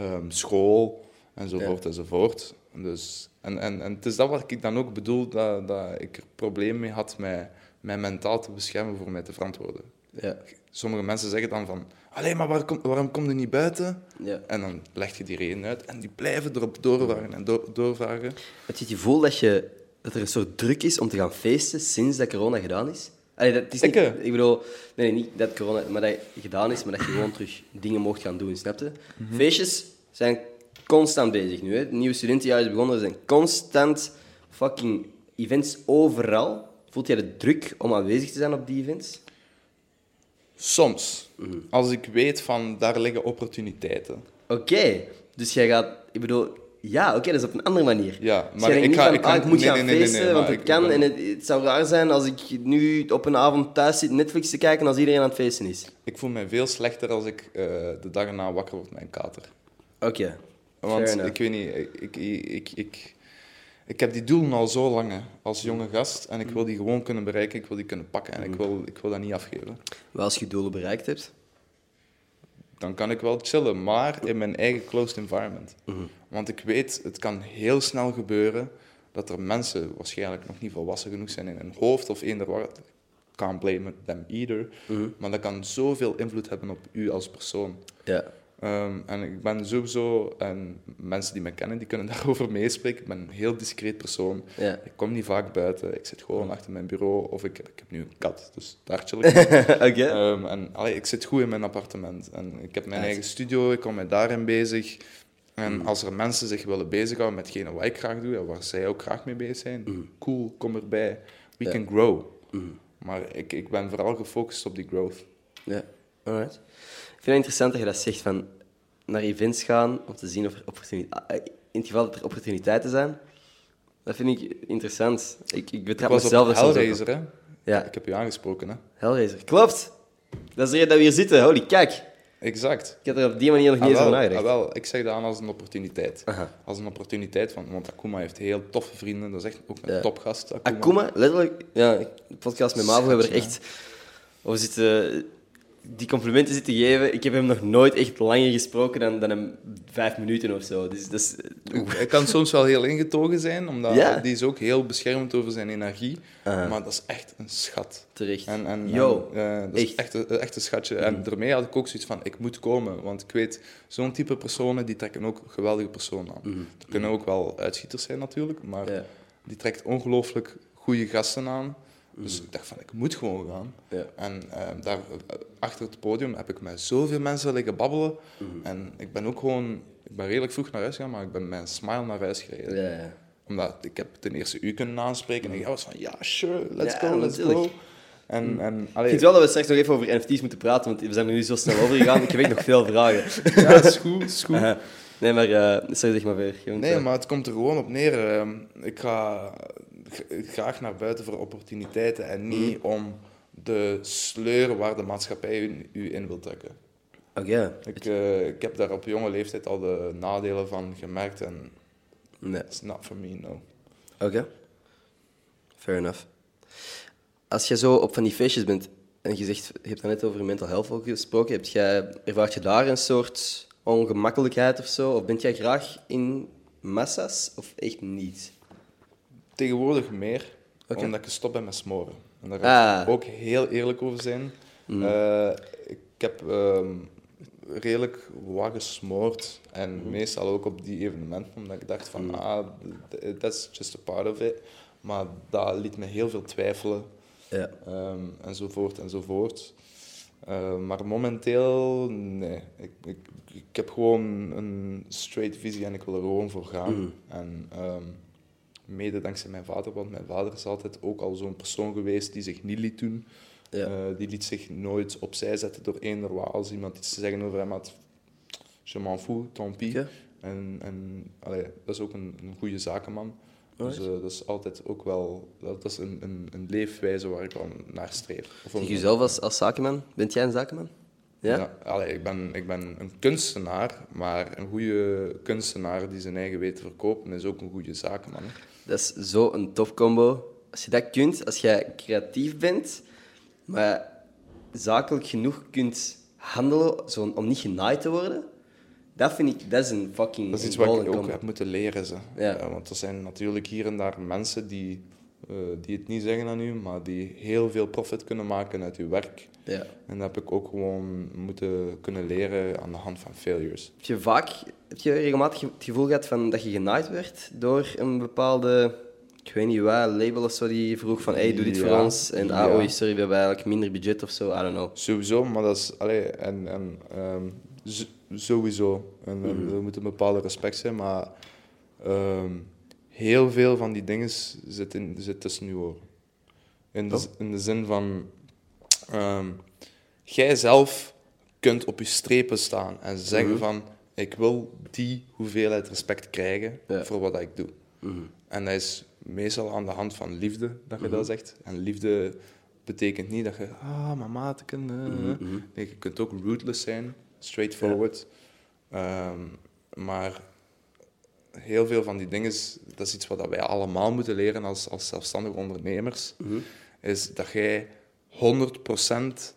um, school, enzovoort, ja. enzovoort. Dus, en, en, en het is dat wat ik dan ook bedoel, dat, dat ik er probleem mee had met mij mentaal te beschermen voor mij te verantwoorden. Ja. Sommige mensen zeggen dan van... Allee, maar waar kom, waarom kom je niet buiten? Ja. En dan leg je die reden uit en die blijven erop doorvragen en do- doorvragen. Heb je het gevoel dat, je, dat er een soort druk is om te gaan feesten sinds dat corona gedaan is? Allee, dat is niet, ik bedoel, nee, niet dat corona maar dat gedaan is, maar dat je gewoon terug dingen mocht gaan doen, snap je? Mm-hmm. Feestjes zijn constant bezig nu. Hè? Het nieuwe studentenjaar is begonnen, er zijn constant fucking events overal. Voelt jij de druk om aanwezig te zijn op die events? Soms. Mm-hmm. Als ik weet van, daar liggen opportuniteiten. Oké. Okay. Dus jij gaat... Ik bedoel... Ja, oké, okay, dat is op een andere manier. Ja, maar dus ik ga... Van, ik kan, ah, ik moet nee, gaan nee, feesten, nee, nee, want ik kan. Ben... En het, het zou raar zijn als ik nu op een avond thuis zit Netflix te kijken als iedereen aan het feesten is. Ik voel mij veel slechter als ik uh, de dag erna wakker word met een kater. Oké. Okay. Want ik weet niet... Ik, ik, ik, ik, ik, ik heb die doelen al zo lang hè, als jonge gast en ik wil die gewoon kunnen bereiken, ik wil die kunnen pakken en ik wil, ik wil dat niet afgeven. Wel, als je doelen bereikt hebt? Dan kan ik wel chillen, maar in mijn eigen closed environment. Mm-hmm. Want ik weet, het kan heel snel gebeuren dat er mensen waarschijnlijk nog niet volwassen genoeg zijn in hun hoofd of eender wat. Can't blame them either. Mm-hmm. Maar dat kan zoveel invloed hebben op u als persoon. Ja. Um, en ik ben sowieso, en mensen die me kennen, die kunnen daarover meespreken. Ik ben een heel discreet persoon. Ja. Ik kom niet vaak buiten. Ik zit gewoon achter mijn bureau. Of ik, ik heb nu een kat, dus daar chill ik. Okay. um, en allee, ik zit goed in mijn appartement. En ik heb mijn Echt? eigen studio, ik kom mij daarin bezig. En mm. als er mensen zich willen bezighouden met hetgene wat ik graag doe, en waar zij ook graag mee bezig zijn, mm. cool, kom erbij. We ja. can grow. Mm. Maar ik, ik ben vooral gefocust op die growth. Ja, alright. Ik vind het interessant dat je dat zegt, van naar events gaan om te zien of er opportuniteiten... In het geval dat er opportuniteiten zijn. Dat vind ik interessant. Ik, ik betrap ik was mezelf... op Hellraiser, hè? Ja. Ik heb je aangesproken, hè? Hellraiser, klopt. Dat is de reden dat we hier zitten. Holy, kijk. Exact. Ik had er op die manier nog niet ah, eens van nagedacht. Ah, wel, ik zeg dat aan als een opportuniteit. Aha. Als een opportuniteit, van, want Akuma heeft heel toffe vrienden. Dat is echt ook een ja. topgast, Akuma. Akuma, letterlijk... Ja, de podcast met Mavo hebben we er echt... Of zitten... die complimenten zitten geven. Ik heb hem nog nooit echt langer gesproken dan, dan hem vijf minuten of zo. Dus, dus... Hij kan soms wel heel ingetogen zijn, omdat ja. die is ook heel beschermd over zijn energie. Uh-huh. Maar dat is echt een schat. Terecht. En, en, Yo, en, uh, dat echt. is echt een, echt een schatje. Mm. En daarmee had ik ook zoiets van, ik moet komen. Want ik weet, zo'n type personen, die trekken ook geweldige personen aan. Mm. Er kunnen ook wel uitschieters zijn natuurlijk, maar ja. die trekt ongelooflijk goede gasten aan. Dus ik dacht van, ik moet gewoon gaan. Ja. En uh, daar achter het podium heb ik met zoveel mensen liggen babbelen. Mm-hmm. En ik ben ook gewoon... Ik ben redelijk vroeg naar huis gegaan, maar ik ben met een smile naar huis gereden. Ja, ja. Omdat ik heb ten eerste u kunnen aanspreken. Mm-hmm. En ik was van, ja, sure, let's ja, go, let's natuurlijk. go. En, mm. en, allee, ik vind wel dat we straks nog even over N F T's moeten praten, want we zijn er nu zo snel over gegaan. Ik heb echt nog veel vragen. Ja, dat is goed, dat is goed. Uh-huh. Nee, maar... Uh, sorry, zeg maar weer. Jongen, nee, maar het komt er gewoon op neer. Uh, ik ga... graag naar buiten voor opportuniteiten en niet mm. om de sleur waar de maatschappij u in wil trekken. Oké. Okay. Ik, uh, ik heb daar op jonge leeftijd al de nadelen van gemerkt en nee. It's not for me, no. Oké. Okay. Fair enough. Als je zo op van die feestjes bent en je zegt, je hebt net over mental health ook gesproken, hebt jij, ervaart je daar een soort ongemakkelijkheid of zo? Of bent jij graag in massa's of echt niet? Tegenwoordig meer, okay. omdat ik gestopt ben met smoren. En daar ga ik ah. ook heel eerlijk over zijn. Mm. Uh, ik heb uh, redelijk wat gesmoord. En mm. meestal ook op die evenementen, omdat ik dacht van, mm. ah, that's just a part of it. Maar dat liet me heel veel twijfelen. Yeah. Um, enzovoort, enzovoort. Uh, maar momenteel, nee. Ik, ik, ik heb gewoon een straight visie en ik wil er gewoon voor gaan. Mm. En... Um, mede dankzij mijn vader, want mijn vader is altijd ook al zo'n persoon geweest die zich niet liet doen. Ja. Uh, die liet zich nooit opzij zetten door eender wat. Als iemand iets te zeggen over hem had, je m'en fous, tant pis. Ja. En, en allee, dat is ook een, een goede zakenman. Oh, dus uh, dat is altijd ook wel, dat is een, een, een leefwijze waar ik al naar streef. Zeg jezelf als, als zakenman, bent jij een zakenman? Ja? Ja, allee, ik, ben, ik ben een kunstenaar, maar een goede kunstenaar die zijn eigen weten verkoopt, is ook een goede zakenman. Hè. Dat is zo'n tof combo. Als je dat kunt, als jij creatief bent, maar zakelijk genoeg kunt handelen zo om niet genaaid te worden, dat vind ik, dat is een fucking... Dat is iets wat ik ook combo. heb moeten leren. Ze. Ja. Ja, want er zijn natuurlijk hier en daar mensen die, uh, die het niet zeggen aan u, maar die heel veel profit kunnen maken uit uw werk. Ja. En dat heb ik ook gewoon moeten kunnen leren aan de hand van failures. Heb je vaak, heb je regelmatig het gevoel gehad van dat je genaaid werd door een bepaalde, ik weet niet waar, label of zo die vroeg van, hey, doe dit ja. voor ons. En ja. ah, oei, sorry, we hebben eigenlijk minder budget of zo, I don't know. Sowieso, maar dat is, allee, en, en um, z- sowieso. En, mm-hmm. Er moet een bepaalde respect zijn, maar um, heel veel van die dingen zit, in, zit tussen uw oren. In de, in de zin van... Um, jij zelf kunt op je strepen staan en zeggen mm-hmm. van ik wil die hoeveelheid respect krijgen ja. voor wat ik doe. Mm-hmm. En dat is meestal aan de hand van liefde dat je mm-hmm. dat zegt. En liefde betekent niet dat je ah, mama, te kunnen... Mm-hmm. Nee, je kunt ook ruthless zijn, straightforward. Ja. Um, maar heel veel van die dingen, dat is iets wat wij allemaal moeten leren als, als zelfstandige ondernemers, mm-hmm. is dat jij honderd procent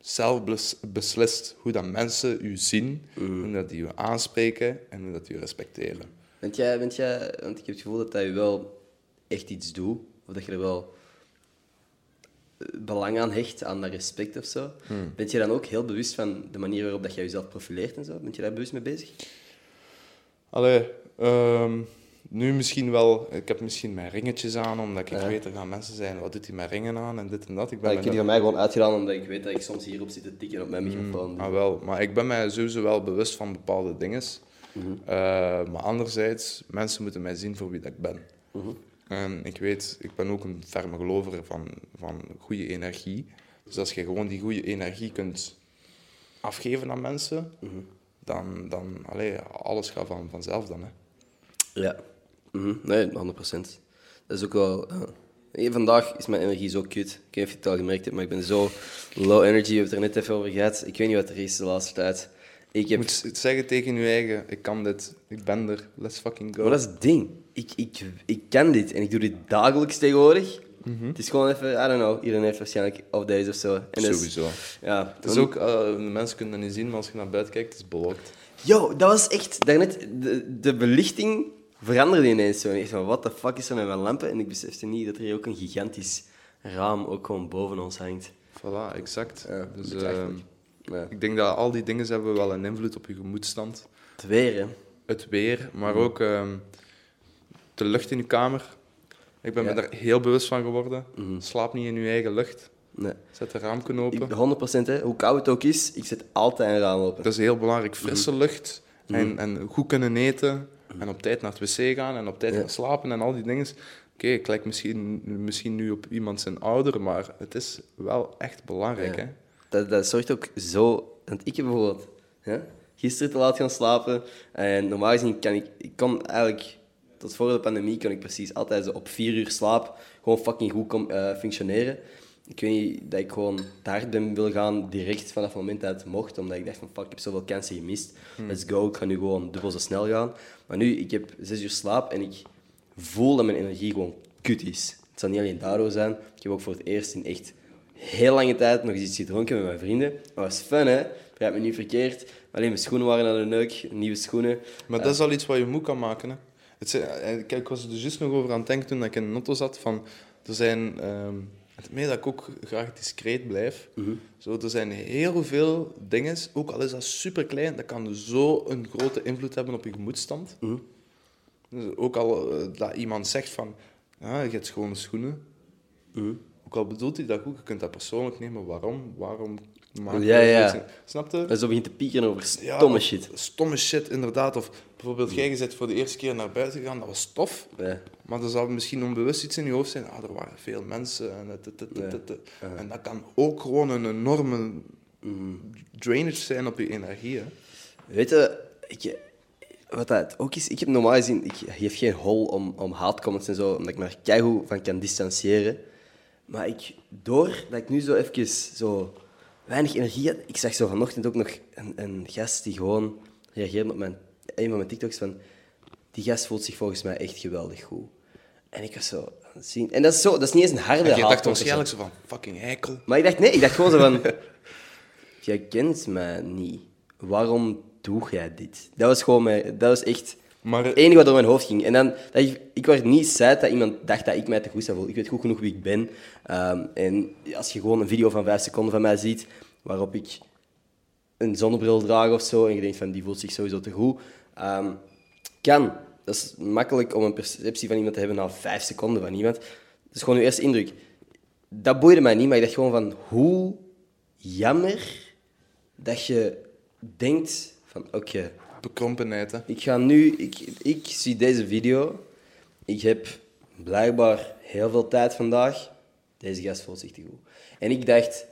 zelf bes- beslist hoe dat mensen u zien, mm-hmm. hoe dat die u aanspreken en hoe dat die u respecteren. Want, jij, want, jij, want ik heb het gevoel dat, dat je wel echt iets doet, of dat je er wel belang aan hecht, aan dat respect of zo. Hmm. Ben je dan ook heel bewust van de manier waarop dat jij jezelf profileert en zo? Ben je daar bewust mee bezig? Allee, um, nu misschien wel. Ik heb misschien mijn ringetjes aan, omdat ik ja. weet, er gaan mensen zijn, wat doet hij met ringen aan en dit en dat. Ik ben ja, ik heb die van mij gewoon uitgedaan, omdat ik weet dat ik soms hierop zit te tikken op mijn microfoon. Hmm, ah, wel. Maar ik ben mij sowieso wel bewust van bepaalde dingen. Mm-hmm. Uh, maar anderzijds, mensen moeten mij zien voor wie dat ik ben. Mm-hmm. En ik weet, ik ben ook een ferme gelover van, van goede energie. Dus als je gewoon die goede energie kunt afgeven aan mensen, mm-hmm. dan, dan allee, alles gaat van, vanzelf dan. Hè. Ja, mm-hmm. nee, honderd procent. Dat is ook wel... Uh... Hey, vandaag is mijn energie zo kut. Ik weet niet of je het al gemerkt hebt, maar ik ben zo low energy. We hebben het er net even over gehad. Ik weet niet wat er is de laatste tijd. Ik heb... moet het zeggen tegen je eigen, ik kan dit, ik ben er, let's fucking go. Maar dat is het ding. Ik, ik, ik kan dit en ik doe dit dagelijks tegenwoordig. Mm-hmm. Het is gewoon even, I don't know, iedereen heeft waarschijnlijk off days of zo. En sowieso. Dat is, ja, het is ook, uh, de mensen kunnen dat niet zien, maar als je naar buiten kijkt, het is bewolkt. Yo, dat was echt, daarnet, de, de belichting veranderde ineens zo. En ik dacht, what the fuck is er met mijn lampen? En ik besefte niet dat er hier ook een gigantisch raam ook gewoon boven ons hangt. Voilà, exact. Ja, dus, ja. Ik denk dat al die dingen hebben wel een invloed op je gemoedsstand. Het weer, hè? Het weer, maar mm. ook uh, de lucht in je kamer. Ik ben ja. me daar heel bewust van geworden. Mm. Slaap niet in je eigen lucht. Nee. Zet de raamken open. Ik, honderd procent, hè, hoe koud het ook is, ik zet altijd een raam open. Dat is heel belangrijk. Frisse mm. lucht en, mm. en goed kunnen eten. Mm. En op tijd naar het wc gaan en op tijd ja. gaan slapen en al die dingen. Oké, okay, ik lijk misschien, misschien nu op iemand zijn ouder, maar het is wel echt belangrijk, ja. hè? Dat, dat zorgt ook zo... Want ik heb bijvoorbeeld hè, gisteren te laat gaan slapen. En normaal gezien kan ik... Ik kon eigenlijk... Tot voor de pandemie kon ik precies altijd zo op vier uur slaap gewoon fucking goed kom, uh, functioneren. Ik weet niet dat ik gewoon te hard ben wil gaan direct vanaf het moment dat het mocht. Omdat ik dacht van fuck, ik heb zoveel kansen gemist. Hmm. Let's go, ik ga nu gewoon dubbel zo snel gaan. Maar nu, ik heb zes uur slaap en ik voel dat mijn energie gewoon kut is. Het zal niet alleen daardoor zijn. Ik heb ook voor het eerst in echt... heel lange tijd nog eens iets gedronken met mijn vrienden. Dat was fun, hè? Begrijp me niet verkeerd. Alleen mijn schoenen waren aan de neuk, nieuwe schoenen. Maar uh. dat is al iets wat je moe kan maken, hè? Het zijn, kijk, ik was er dus juist nog over aan het denken toen ik in een auto zat. Van, er zijn, um, het mee dat ik ook graag discreet blijf. Uh-huh. Zo, er zijn heel veel dingen, ook al is dat superklein, dat kan zo een grote invloed hebben op je gemoedsstand. Uh-huh. Dus ook al uh, dat iemand zegt van, ah, je hebt schone schoenen. Uh-huh. Ook al bedoelt hij dat goed, je kunt dat persoonlijk nemen. Waarom? Waarom maakt ja, ja. dat? Snap je? Dat is begint te piekeren over stomme ja, shit. Stomme shit, inderdaad. Of bijvoorbeeld, ja. jij bent voor de eerste keer naar buiten gegaan, dat was tof. Ja. Maar er zal misschien onbewust iets in je hoofd zijn. Ah, er waren veel mensen. En, t, t, t, t, t. Ja. en dat kan ook gewoon een enorme mm. drainage zijn op je energie. Hè? Weet je, ik, wat dat ook is, ik heb normaal gezien, ik geef geen hol om, om haatcomments en zo, omdat ik me er keigoed van kan distancieren. Maar ik, doordat ik nu zo even zo weinig energie had... Ik zag zo vanochtend ook nog een, een gast die gewoon reageerde op mijn, een van mijn TikToks van... Die gast voelt zich volgens mij echt geweldig goed. En ik was zo aan het zien... En dat is, zo, dat is niet eens een harde haat. Ik dacht waarschijnlijk zo van, fucking heikel. Maar ik dacht, nee, ik dacht gewoon zo van... Jij kent mij niet. Waarom doe jij dit? Dat was gewoon mijn... Dat was echt... Maar... Het enige wat door mijn hoofd ging. En dan, dat ik, ik werd niet sad dat iemand dacht dat ik mij te goed zou voelen. Ik weet goed genoeg wie ik ben. Um, en als je gewoon een video van vijf seconden van mij ziet, waarop ik een zonnebril draag of zo, en je denkt van, die voelt zich sowieso te goed, um, kan. Dat is makkelijk om een perceptie van iemand te hebben na vijf seconden van iemand. Dat is gewoon je eerste indruk. Dat boeide mij niet, maar ik dacht gewoon van, hoe jammer dat je denkt van, oké... Okay, bekrompenheid, hè? Ik ga nu... Ik, ik zie deze video. Ik heb blijkbaar heel veel tijd vandaag. Deze gast voelt zich te goed. En ik dacht...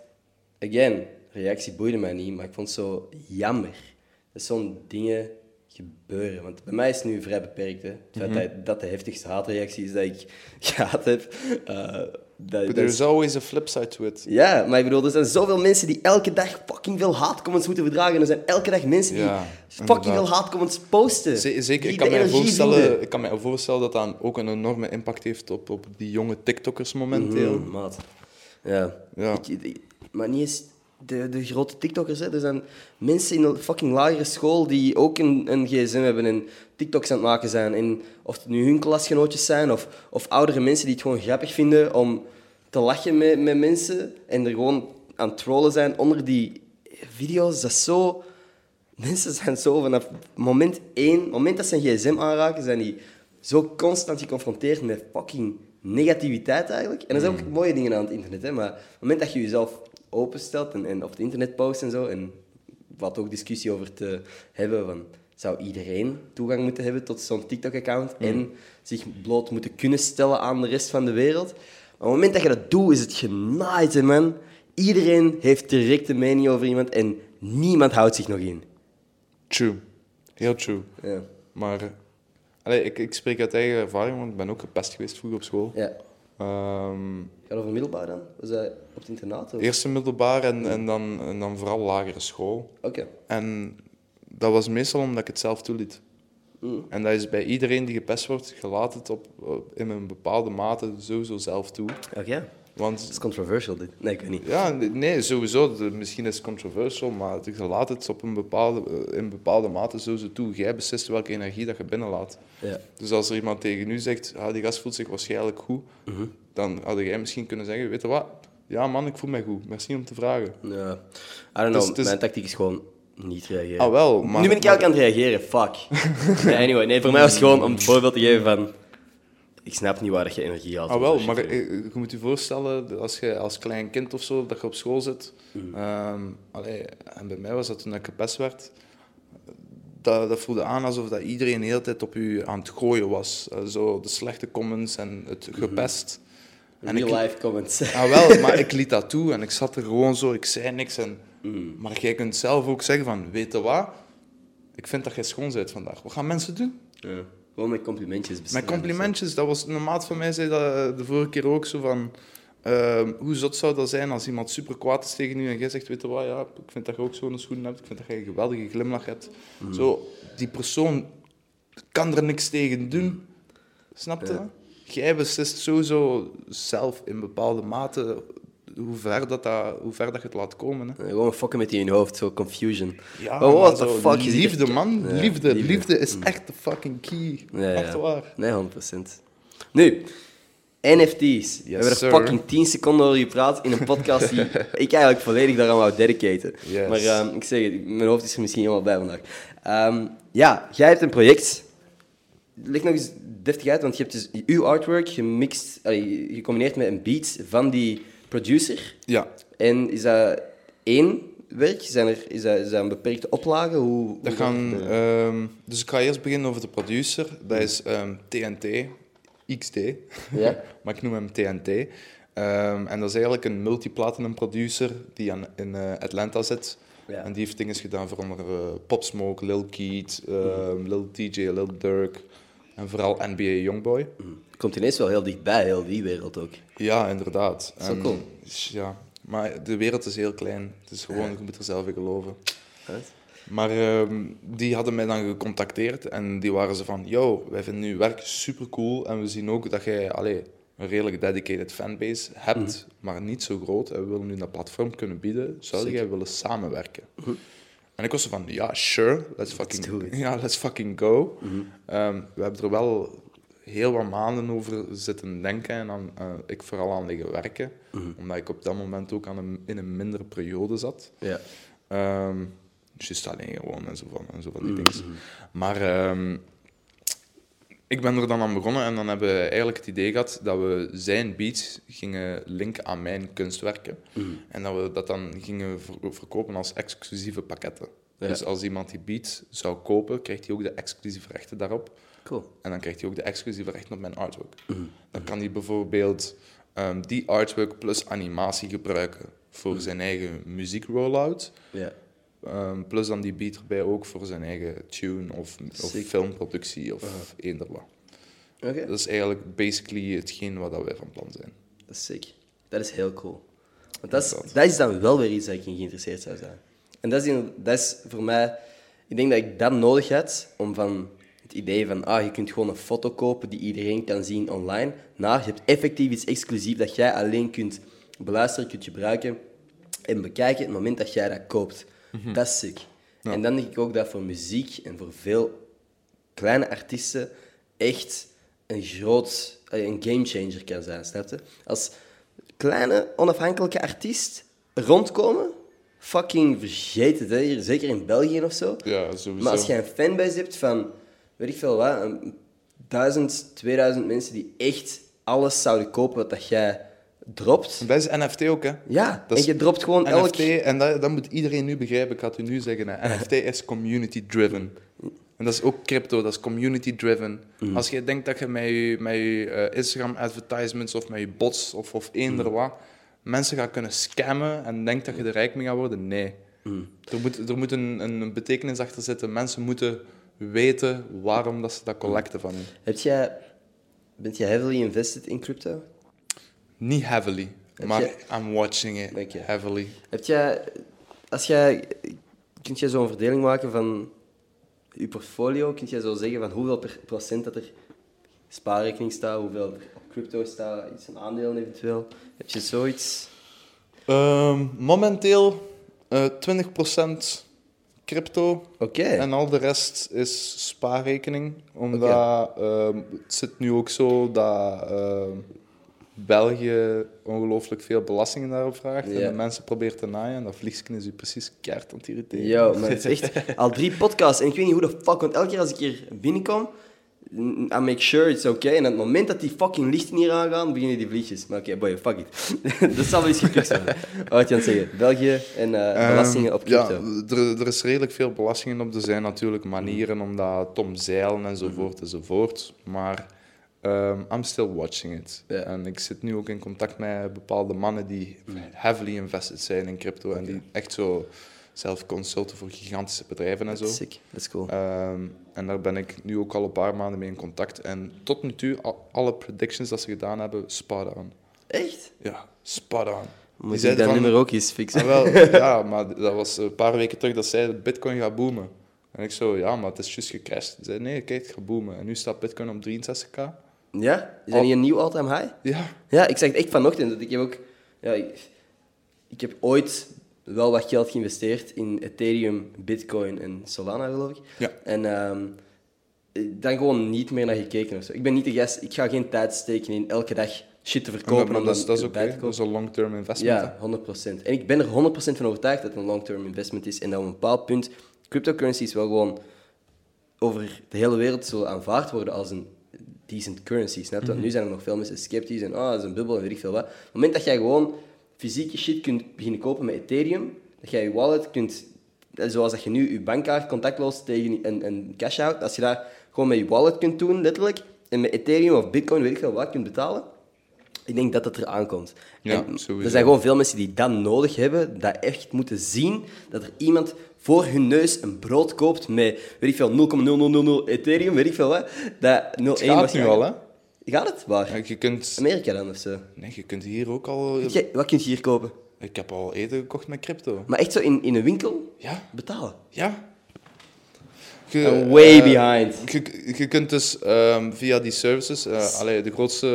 Again, reactie boeide mij niet, maar ik vond het zo jammer. Dat zo'n dingen gebeuren. Want bij mij is het nu vrij beperkt, hè. Het feit mm-hmm. dat de heftigste haatreactie is dat ik gehad heb... Uh, Dat, But there's is... always a flip side to it. Ja, yeah, maar ik bedoel, er zijn zoveel mensen die elke dag fucking veel haatcomments moeten verdragen. Er zijn elke dag mensen die ja, fucking veel haatcomments posten. Z- zeker, ik kan, mij voorstellen, ik kan mij voorstellen dat dat ook een enorme impact heeft op, op die jonge TikTokkers momenteel. Mm-hmm, maat. Ja. ja. Ik, ik, maar niet eens de, de grote TikTokkers. Hè. Er zijn mensen in een fucking lagere school die ook een, een gsm hebben en TikToks aan het maken zijn. En of het nu hun klasgenootjes zijn of, of oudere mensen die het gewoon grappig vinden om te lachen met, met mensen en er gewoon aan het trollen zijn onder die video's. Dat is zo... Mensen zijn zo vanaf moment één, moment dat ze een gsm aanraken, zijn die zo constant geconfronteerd met fucking negativiteit eigenlijk. En er zijn ook mooie dingen aan het internet, hè, maar op het moment dat je jezelf openstelt en, en op het internet post en zo, en wat ook discussie over te hebben van... Zou iedereen toegang moeten hebben tot zo'n TikTok-account mm. en zich bloot moeten kunnen stellen aan de rest van de wereld? Maar op het moment dat je dat doet, is het genaaid, man. Iedereen heeft direct een mening over iemand en niemand houdt zich nog in. True. Heel true. Ja. Maar allee, ik, ik spreek uit eigen ervaring, want ik ben ook gepest geweest vroeger op school. Ja. Um, Gaat over middelbaar dan? Was dat op het internaat? Of? Eerste middelbaar en, en, dan, en dan vooral lagere school. Oké. Okay. En dat was meestal omdat ik het zelf toeliet. Mm. En dat is bij iedereen die gepest wordt, gelaat het op, op, in een bepaalde mate sowieso zelf toe. Oké. Okay. Want het is controversial, dit. Nee, ik weet niet. Ja, nee, sowieso. Misschien is het controversial, maar je laat het op een bepaalde, in bepaalde mate sowieso toe. Jij beslist welke energie dat je binnenlaat. Ja. Dus als er iemand tegen u zegt, ah, die gast voelt zich waarschijnlijk goed, mm-hmm. dan had jij misschien kunnen zeggen, weet je wat? Ja man, ik voel mij goed. Merci om te vragen. Ja. I don't know, dus, dus... mijn tactiek is gewoon... Niet reageren. Ah, wel, maar, nu ben ik eigenlijk maar... aan het reageren, fuck. Nee, anyway, nee, voor mij was het gewoon om het voorbeeld te geven van... Ik snap niet waar je energie haalt. Ah, wel, maar je, je moet je voorstellen, als je als klein kind of zo, dat je op school zit... Mm. Um, allee, en bij mij was dat toen ik gepest werd... Dat, dat voelde aan alsof dat iedereen de hele tijd op je aan het gooien was. Uh, zo de slechte comments en het gepest. Mm-hmm. Real life comments. Ah, wel, maar ik liet dat toe en ik zat er gewoon zo, ik zei niks en... Mm. Maar jij kunt zelf ook zeggen van, weet je wat? Ik vind dat jij schoon bent vandaag. Wat gaan mensen doen? Ja, gewoon met complimentjes bestrijden. Met complimentjes. Dat was, een maat van mij zei dat de vorige keer ook zo van... Uh, hoe zot zou dat zijn als iemand super kwaad is tegen u en jij zegt, weet je wat? Ja, ik vind dat je ook zo'n schoenen hebt. Ik vind dat je een geweldige glimlach hebt. Mm. Zo, die persoon kan er niks tegen doen. Snap je? Ja. Jij beslist sowieso zelf in bepaalde mate... Hoe ver, dat dat, hoe ver dat je het laat komen. Hè. Ja, gewoon fokken met die in je hoofd, zo confusion. Ja, oh, what the fuck? Liefde, man. Ja, liefde. liefde. Liefde is echt de fucking key. Ja, echt ja. waar. Nee, honderd procent. Nu, N F T's. Yes, we hebben er fucking tien seconden over gepraat in een podcast die ik eigenlijk volledig daaraan wou dedicaten. Yes. Maar um, ik zeg het, mijn hoofd is er misschien helemaal bij vandaag. Um, ja, jij hebt een project. Leg nog eens deftig uit, want je hebt dus uw artwork gemixt, allee, gecombineerd met een beat van die... producer. Ja. En is dat één werk? Zijn er, is, dat, is dat een beperkte oplage? Hoe, hoe dat gaan, dat um, dus ik ga eerst beginnen over de producer. Dat is um, T N T X D. Ja. Maar ik noem hem T N T. Um, en dat is eigenlijk een multiplatinum producer die aan, in uh, Atlanta zit. Ja. En die heeft dingen gedaan voor onder uh, Pop Smoke, Lil Keed, um, mm-hmm. Lil T J, Lil Dirk. En vooral N B A Youngboy. Mm. Komt ineens wel heel dichtbij, heel die wereld ook. Ja, inderdaad. Zo cool. Ja, maar de wereld is heel klein. Het is gewoon, ja. Je moet er zelf in geloven. Right. Maar um, die hadden mij dan gecontacteerd en die waren ze van, yo, wij vinden uw werk supercool en we zien ook dat jij allez, een redelijk dedicated fanbase hebt, mm-hmm. maar niet zo groot. En we willen nu dat platform kunnen bieden. Zou jij willen samenwerken? Mm-hmm. En ik was van, ja, sure, let's fucking, let's, yeah, let's fucking go. Mm-hmm. Um, we hebben er wel heel wat maanden over zitten denken en aan, uh, ik vooral aan liggen werken. Mm-hmm. Omdat ik op dat moment ook aan een, in een mindere periode zat. Ja. Um, just alleen gewoon en zo van, en zo van die mm-hmm. dingen. Maar um, ik ben er dan aan begonnen en dan hebben we eigenlijk het idee gehad dat we zijn beats gingen linken aan mijn kunstwerken. Mm-hmm. En dat we dat dan gingen verkopen als exclusieve pakketten. Ja. Dus als iemand die beat zou kopen, krijgt hij ook de exclusieve rechten daarop. Cool. En dan krijgt hij ook de exclusieve rechten op mijn artwork. Mm-hmm. Dan kan hij bijvoorbeeld um, die artwork plus animatie gebruiken voor mm-hmm. zijn eigen muziek-rollout. Yeah. Um, plus dan die beat erbij ook voor zijn eigen tune of, of filmproductie of uh-huh. eender wat. Okay. Dat is eigenlijk basically hetgeen wat wij van plan zijn. Dat is sick. Dat is heel cool. Want dat is, dat is dan wel weer iets waar ik in geïnteresseerd zou zijn. En dat is, dat is voor mij... Ik denk dat ik dat nodig had om van het idee van... Ah, je kunt gewoon een foto kopen die iedereen kan zien online. Nou, je hebt effectief iets exclusiefs dat jij alleen kunt beluisteren, kunt gebruiken en bekijken het moment dat jij dat koopt. Mm-hmm. Dat is sick. Ja. En dan denk ik ook dat voor muziek en voor veel kleine artiesten echt een groot... Een gamechanger kan zijn, snap je? Als kleine, onafhankelijke artiest rondkomen... Fucking vergeet het, hè? Zeker in België of zo. Ja, sowieso. Maar als je een fanbase hebt van, weet ik veel wat, duizend, tweeduizend mensen die echt alles zouden kopen wat dat jij dropt. Dat is N F T ook, hè? Ja, dat en je dropt gewoon N F T, elk... En dat, dat moet iedereen nu begrijpen, ik ga het u nu zeggen. Hè. N F T is community-driven. En dat is ook crypto, dat is community-driven. Mm. Als je denkt dat je met je, met je Instagram-advertisements of met je bots of, of eender wat... Mm. mensen gaan kunnen scammen en denkt dat je er rijk mee gaat worden? Nee. Mm. Er moet, er moet een, een betekenis achter zitten. Mensen moeten weten waarom dat ze dat collecten van hen. Heb jij, bent je heavily invested in crypto? Niet heavily, heb maar jij... I'm watching it okay. heavily. Heb jij, als jij, kunt jij zo'n verdeling maken van je portfolio? Kunt jij zo zeggen van hoeveel per procent dat er spaarrekening staat, hoeveel op crypto staat, iets een aandeel eventueel? Heb je zoiets? Um, momenteel uh, twintig procent crypto. Okay. En al de rest is spaarrekening. Omdat okay. uh, het zit nu ook zo dat uh, België ongelooflijk veel belastingen daarop vraagt. Yeah. En de mensen proberen te naaien. En dat vliegsken is u precies keihard aan het irriteren. Yo, maar het is echt al drie podcasts. En ik weet niet hoe de fuck, want elke keer als ik hier binnenkom... I make sure it's okay. En op het moment dat die fucking lichten hier aangaan, beginnen die vliegjes. Maar oké, okay, boy, fuck it. Dat zal wel eens gekregen zijn. Wat had je aan het zeggen? België en uh, belastingen um, op crypto. Ja, er, er is redelijk veel belastingen op. Er zijn natuurlijk manieren om dat te omzeilen enzovoort enzovoort. Maar um, I'm still watching it. Yeah. En ik zit nu ook in contact met bepaalde mannen die heavily invested zijn in crypto. Okay. En die echt zo... zelf consulten voor gigantische bedrijven en zo. Sick, dat is cool. Um, en daar ben ik nu ook al een paar maanden mee in contact. En tot nu toe, al, alle predictions dat ze gedaan hebben, spot on. Echt? Ja, spot on. Moet je dat nummer ook eens fixen? Ah, wel, ja, maar dat was een paar weken terug dat zij dat Bitcoin gaat boomen. En ik zo, ja, maar het is juist gecrashed. Ze zei, nee, kijk, het gaat boomen. En nu staat Bitcoin op drieënzestig k. Ja? Is dat niet een nieuw all-time high? Ja. Ja, ik zeg het echt vanochtend. Dat ik heb ook... Ja, ik, ik heb ooit... wel wat geld geïnvesteerd in Ethereum, Bitcoin en Solana, geloof ik. Ja. En um, dan gewoon niet meer naar gekeken ofzo. Ik ben niet de gast, ik ga geen tijd steken in elke dag shit te verkopen. Ja, om dat, dat is ook een, dat is een long-term investment. Ja, honderd procent. En ik ben er honderd procent van overtuigd dat het een long-term investment is. En dat op een bepaald punt cryptocurrencies wel gewoon over de hele wereld zullen aanvaard worden als een decent currency. Snap je? Mm-hmm. Nu zijn er nog veel mensen sceptisch en oh, dat is een bubbel en weet ik veel wat. Op het moment dat jij gewoon fysieke shit kunt beginnen kopen met Ethereum, dat jij je wallet kunt, zoals dat je nu je bankkaart contactloos tegen een, een cash houdt, als je dat gewoon met je wallet kunt doen, letterlijk, en met Ethereum of Bitcoin, weet ik wel wat, kunt betalen, ik denk dat dat er aankomt. Ja, er zijn gewoon veel mensen die dat nodig hebben, dat echt moeten zien, dat er iemand voor hun neus een brood koopt met, weet ik veel, nul komma nul nul nul nul Ethereum, weet ik veel wat, dat nul komma één was. Het gaat nu al, hè? Gaat het? Waar? Ja, je kunt... Amerika dan of zo? Nee, je kunt hier ook al... Je, wat kun je hier kopen? Ik heb al eten gekocht met crypto. Maar echt zo in, in een winkel? Ja. Betalen? Ja. Je, way uh, behind. Je, je kunt dus um, via die services... Uh, allee, de grootste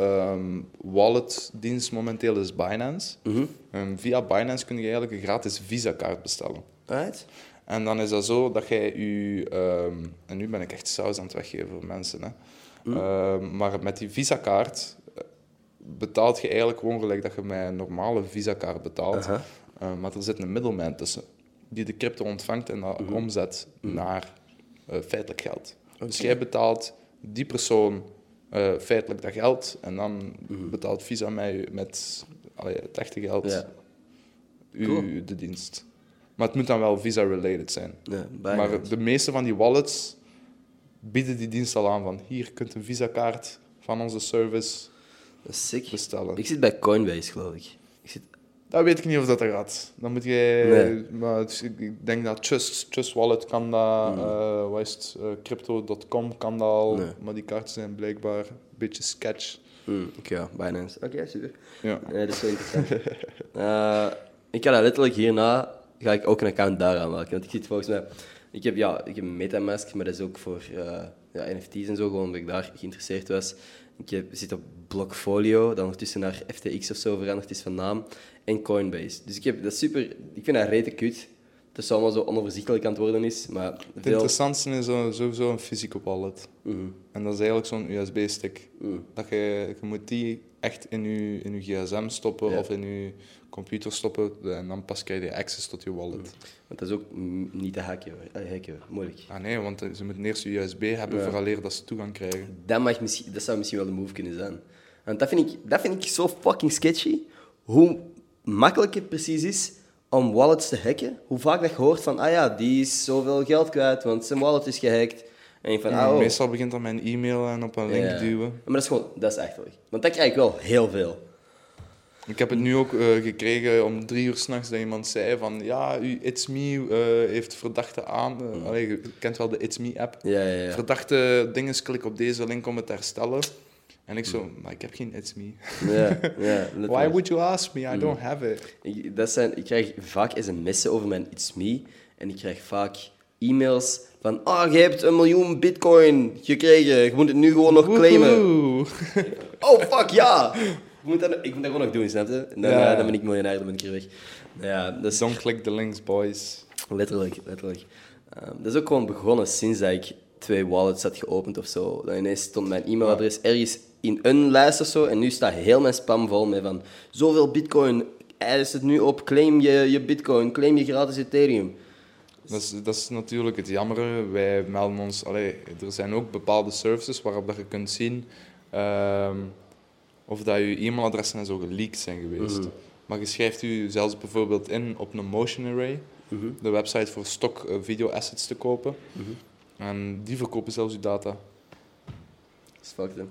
um, wallet-dienst momenteel is Binance. Mm-hmm. Um, via Binance kun je eigenlijk een gratis Visa-kaart bestellen. Right. En dan is dat zo dat jij je... Um, en nu ben ik echt saus aan het weggeven voor mensen, hè. Mm. Uh, maar met die Visa-kaart betaalt je eigenlijk gewoon gelijk dat je met een normale Visa-kaart betaalt. Uh-huh. Uh, maar er zit een middelman tussen die de crypto ontvangt en dat mm-hmm. omzet mm-hmm. naar uh, feitelijk geld. Okay. Dus jij betaalt die persoon uh, feitelijk dat geld en dan mm-hmm. betaalt Visa met, met allee, het echte geld ja. u cool. de dienst. Maar het moet dan wel Visa-related zijn. Ja, maar hand. De meeste van die wallets... bieden die dienst al aan van hier kunt een Visa-kaart van onze service sick. Bestellen. Ik zit bij Coinbase, geloof ik. ik zit... Dat weet ik niet of dat er gaat. Dan moet jij... Nee. Maar dus ik denk dat Trust, Trust Wallet kan dat, mm. uh, wat is het, uh, crypto punt com kan dat al, nee. Maar die kaarten zijn blijkbaar een beetje sketch. Mm, Oké, okay, Binance. Oké, okay, super. Ja. Nee, dat is wel interessant. uh, ik ga dat letterlijk hierna, ga ik ook een account daaraan maken. Want ik zit volgens mij... Ik heb, ja, ik heb MetaMask, maar dat is ook voor uh, ja, N F T's en zo, gewoon omdat ik daar geïnteresseerd was. Ik heb, zit op Blockfolio, dat ondertussen naar F T X of zo veranderd is van naam, en Coinbase. Dus ik, heb, dat super, ik vind dat rete kut. Het is allemaal zo onoverzichtelijk aan het worden is, maar... Het veel... interessantste is sowieso een fysieke wallet. Mm-hmm. En dat is eigenlijk zo'n U S B-stick. Mm. Dat je, je moet die echt in je, in je gsm stoppen, ja, of in je computer stoppen. En dan pas krijg je access tot je wallet. Mm. Want dat is ook m- niet te hacken, hacken, moeilijk. Ah nee, want ze moeten eerst je U S B hebben, ja, vooraleer dat ze toegang krijgen. Dat, mag misschien, dat zou misschien wel de move kunnen zijn. Want dat vind ik, dat vind ik zo fucking sketchy, hoe makkelijk het precies is om wallets te hacken, hoe vaak dat je hoort van, ah ja, die is zoveel geld kwijt, want zijn wallet is gehackt. En je van, ja, ah, oh. Meestal begint dat mijn e-mail en op een link, ja, duwen. Maar dat is gewoon, dat is achterlijk. Want dat krijg ik wel heel veel. Ik heb het nu ook uh, gekregen om drie uur 's nachts dat iemand zei van, ja, It's Me uh, heeft verdachte aan... Uh, mm. Allee, je kent wel de It's Me-app. Ja, ja, ja. Verdachte dingen, klik op deze link om het te herstellen. En ik zo, maar ik heb geen It's Me. Yeah, yeah, why would you ask me? I don't mm. have it. Ik, dat zijn, ik krijg vaak sms'en over mijn It's Me. En ik krijg vaak e-mails van... Ah, oh, je hebt een miljoen bitcoin gekregen. Je moet het nu gewoon nog claimen. Woehoe. Oh, fuck, ja. Ik moet dat, ik moet dat gewoon nog doen, snap je? Dan, yeah. uh, dan ben ik miljonair, dan ben ik hier weg. Ja, dus, don't click the links, boys. Letterlijk, letterlijk. Uh, dat is ook gewoon begonnen sinds dat ik twee wallets had geopend of zo. Dan ineens stond mijn e-mailadres ergens in een lijst of zo, en nu staat heel mijn spam vol met van zoveel bitcoin, eis het nu op, claim je, je bitcoin, claim je gratis Ethereum. Dat is, dat is natuurlijk het jammere. Wij melden ons, allee, er zijn ook bepaalde services waarop dat je kunt zien um, of dat je e-mailadressen en zo geleakt zijn geweest. Uh-huh. Maar je schrijft u zelfs bijvoorbeeld in op een Motion Array, uh-huh, de website voor stock video assets te kopen, uh-huh, en die verkopen zelfs uw data.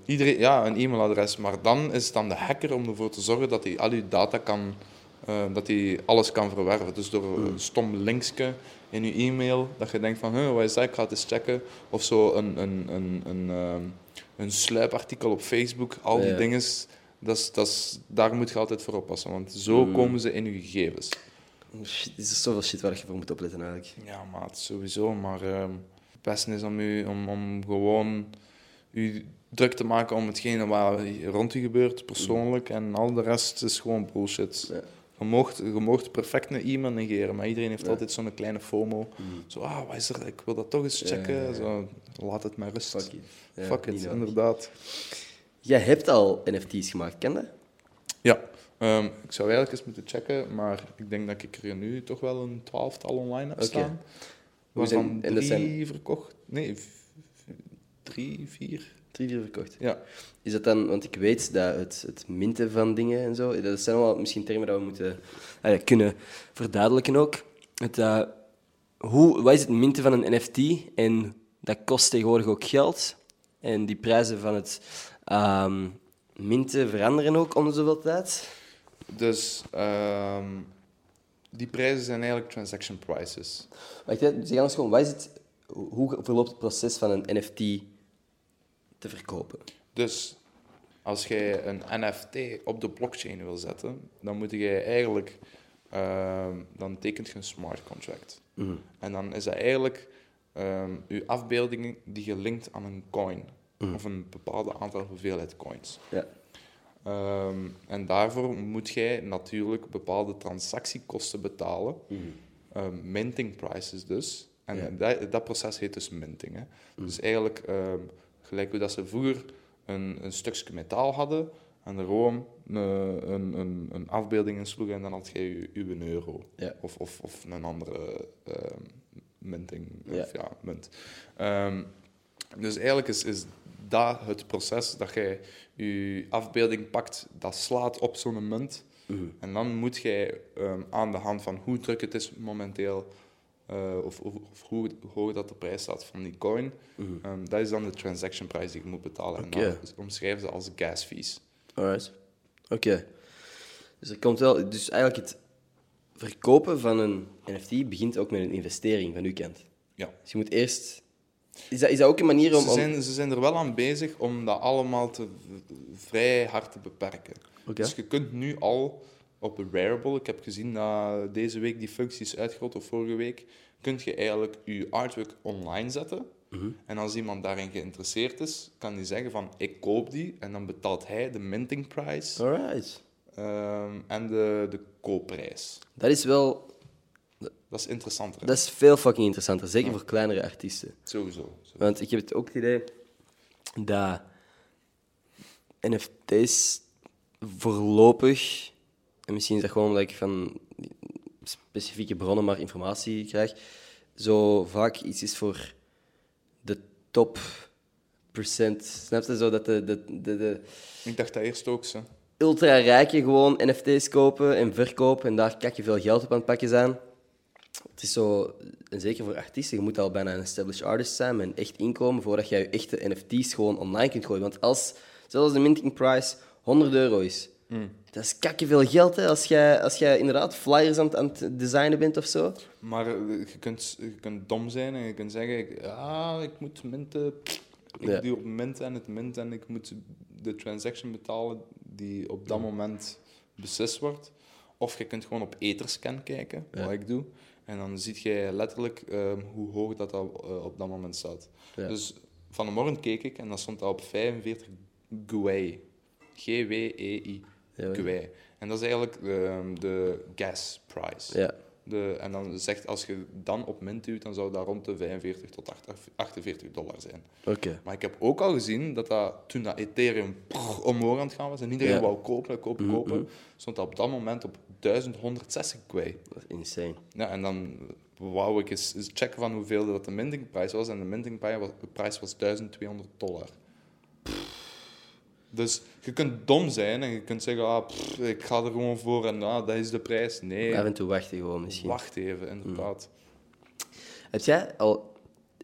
Iedereen, ja, een e-mailadres, maar dan is het dan de hacker om ervoor te zorgen dat hij al je data kan, uh, dat hij alles kan verwerven. Dus door mm. een stom linkje in je e-mail, dat je denkt van, huh, wat is dat, ik ga het eens checken. Of zo een, een, een, een, een, een sluipartikel op Facebook, al die, ja, dingen, dat's, dat's, daar moet je altijd voor oppassen, want zo mm. komen ze in je gegevens. Shit, is er zoveel shit waar je voor moet opletten eigenlijk. Ja, maat, sowieso, maar uh, het beste is om, u, om, om gewoon u druk te maken om hetgene waar rond je gebeurt, persoonlijk, en al de rest is gewoon bullshit. Ja. Je mocht, je mocht perfect een e-mail negeren, maar iedereen heeft, ja, altijd zo'n kleine FOMO. Mm. Zo, ah, wat is er? Ik wil dat toch eens checken. Ja, ja, ja. Zo, laat het maar rust. Fuck it, ja, Fuck it inderdaad. Jij hebt al N F T's gemaakt, ken je? Ja, um, ik zou eigenlijk eens moeten checken, maar ik denk dat ik er nu toch wel een twaalftal online heb staan. Okay. Zijn, drie en dat zijn... verkocht? Nee, v- drie, vier... Drie vier verkocht. Ja. Is dat dan, want ik weet dat het, het minten van dingen en zo, dat zijn wel misschien termen dat we moeten uh, kunnen verduidelijken ook. Het, uh, hoe, wat is het minten van een N F T? En dat kost tegenwoordig ook geld. En die prijzen van het uh, minten veranderen ook om de zoveel tijd. Dus uh, die prijzen zijn eigenlijk transaction prices. Wacht, zeg anders gewoon, wat is het, hoe verloopt het proces van een N F T te verkopen? Dus als jij een N F T op de blockchain wil zetten, dan moet je eigenlijk uh, dan tekent je een smart contract. Mm. En dan is dat eigenlijk uh, je afbeelding die je linkt aan een coin, mm, of een bepaalde aantal hoeveelheid coins. Ja. Um, en daarvoor moet jij natuurlijk bepaalde transactiekosten betalen, mm, uh, minting prices dus. En ja, dat, dat proces heet dus minting, hè. Mm. Dus eigenlijk uh, gelijk hoe dat ze vroeger een, een stukje metaal hadden en er gewoon een, een, een, een afbeelding in sloegen en dan had je je euro, ja, of, of, of een andere uh, minting, ja, of ja, munt. Um, dus eigenlijk is, is dat het proces dat jij je afbeelding pakt, dat slaat op zo'n munt. Uh-huh. En dan moet jij um, aan de hand van hoe druk het is momenteel, Uh, of, of, of hoe hoog dat de prijs staat van die coin. Uh-huh. Um, dat is dan de transaction price die je moet betalen. Okay. En dat omschrijven ze als gas fees. Alright. Oké. Okay. Dus er komt wel... Dus eigenlijk het verkopen van een N F T begint ook met een investering van uw kant. Ja. Dus je moet eerst Is dat, is dat ook een manier om... Ze zijn, ze zijn er wel aan bezig om dat allemaal te, vrij hard te beperken. Okay. Dus je kunt nu al op de wearable... Ik heb gezien dat deze week die functie is uitgerold, of vorige week... kun je eigenlijk je artwork online zetten. Uh-huh. En als iemand daarin geïnteresseerd is, kan die zeggen van... Ik koop die en dan betaalt hij de minting price. Alright. Um, en de, de koopprijs. Dat is wel... Dat is interessanter. Hè? Dat is veel fucking interessanter. Zeker ja. voor kleinere artiesten. Sowieso, sowieso. Want ik heb het ook het idee dat N F T's voorlopig... En misschien is dat gewoon omdat ik van specifieke bronnen maar informatie krijg. Zo vaak iets is voor de top procent. Snap je? Zo dat de, de, de, de... Ik dacht dat eerst ook zo. Ultra-rijken gewoon N F T's kopen en verkopen en daar kak je veel geld op aan het pakken zijn. Het is zo, en zeker voor artiesten, je moet al bijna een established artist zijn met een echt inkomen voordat jij je echte N F T's gewoon online kunt gooien. Want als, zelfs de minting price honderd euro is, mm. dat is kakken veel geld hè, als jij als jij inderdaad flyers aan, aan het designen bent of zo. Maar je kunt, je kunt dom zijn en je kunt zeggen, ah, ik moet minten, ik ja. doe op mint en het mint en ik moet de transaction betalen die op dat mm. moment beslist wordt. Of je kunt gewoon op Etherscan kijken, ja. wat ik doe. En dan zie je letterlijk uh, hoe hoog dat, dat uh, op dat moment staat. Ja. Dus van de morgen keek ik en dan stond dat op vijfenveertig gwei. G W E I. Ja, gwei. En dat is eigenlijk uh, de gas price. Ja. De, en dan zegt, als je dan op mint duwt, dan zou dat rond de vijfenveertig tot achtenveertig dollar zijn. Okay. Maar ik heb ook al gezien dat, dat toen dat Ethereum prrr, omhoog aan het gaan was en iedereen ja. wou kopen, kopen, kopen, mm-hmm. stond dat op dat moment op duizend honderdzestig gwei. Dat is insane. Ja, en dan wou ik eens, eens checken van hoeveel dat de mintingprijs was. En de mintingprijs was duizend tweehonderd dollar. Pff. Dus je kunt dom zijn en je kunt zeggen, ah, pff, ik ga er gewoon voor en ah, dat is de prijs. Nee. Af en toe wachten gewoon misschien. Wacht even, inderdaad. Mm. Heb jij al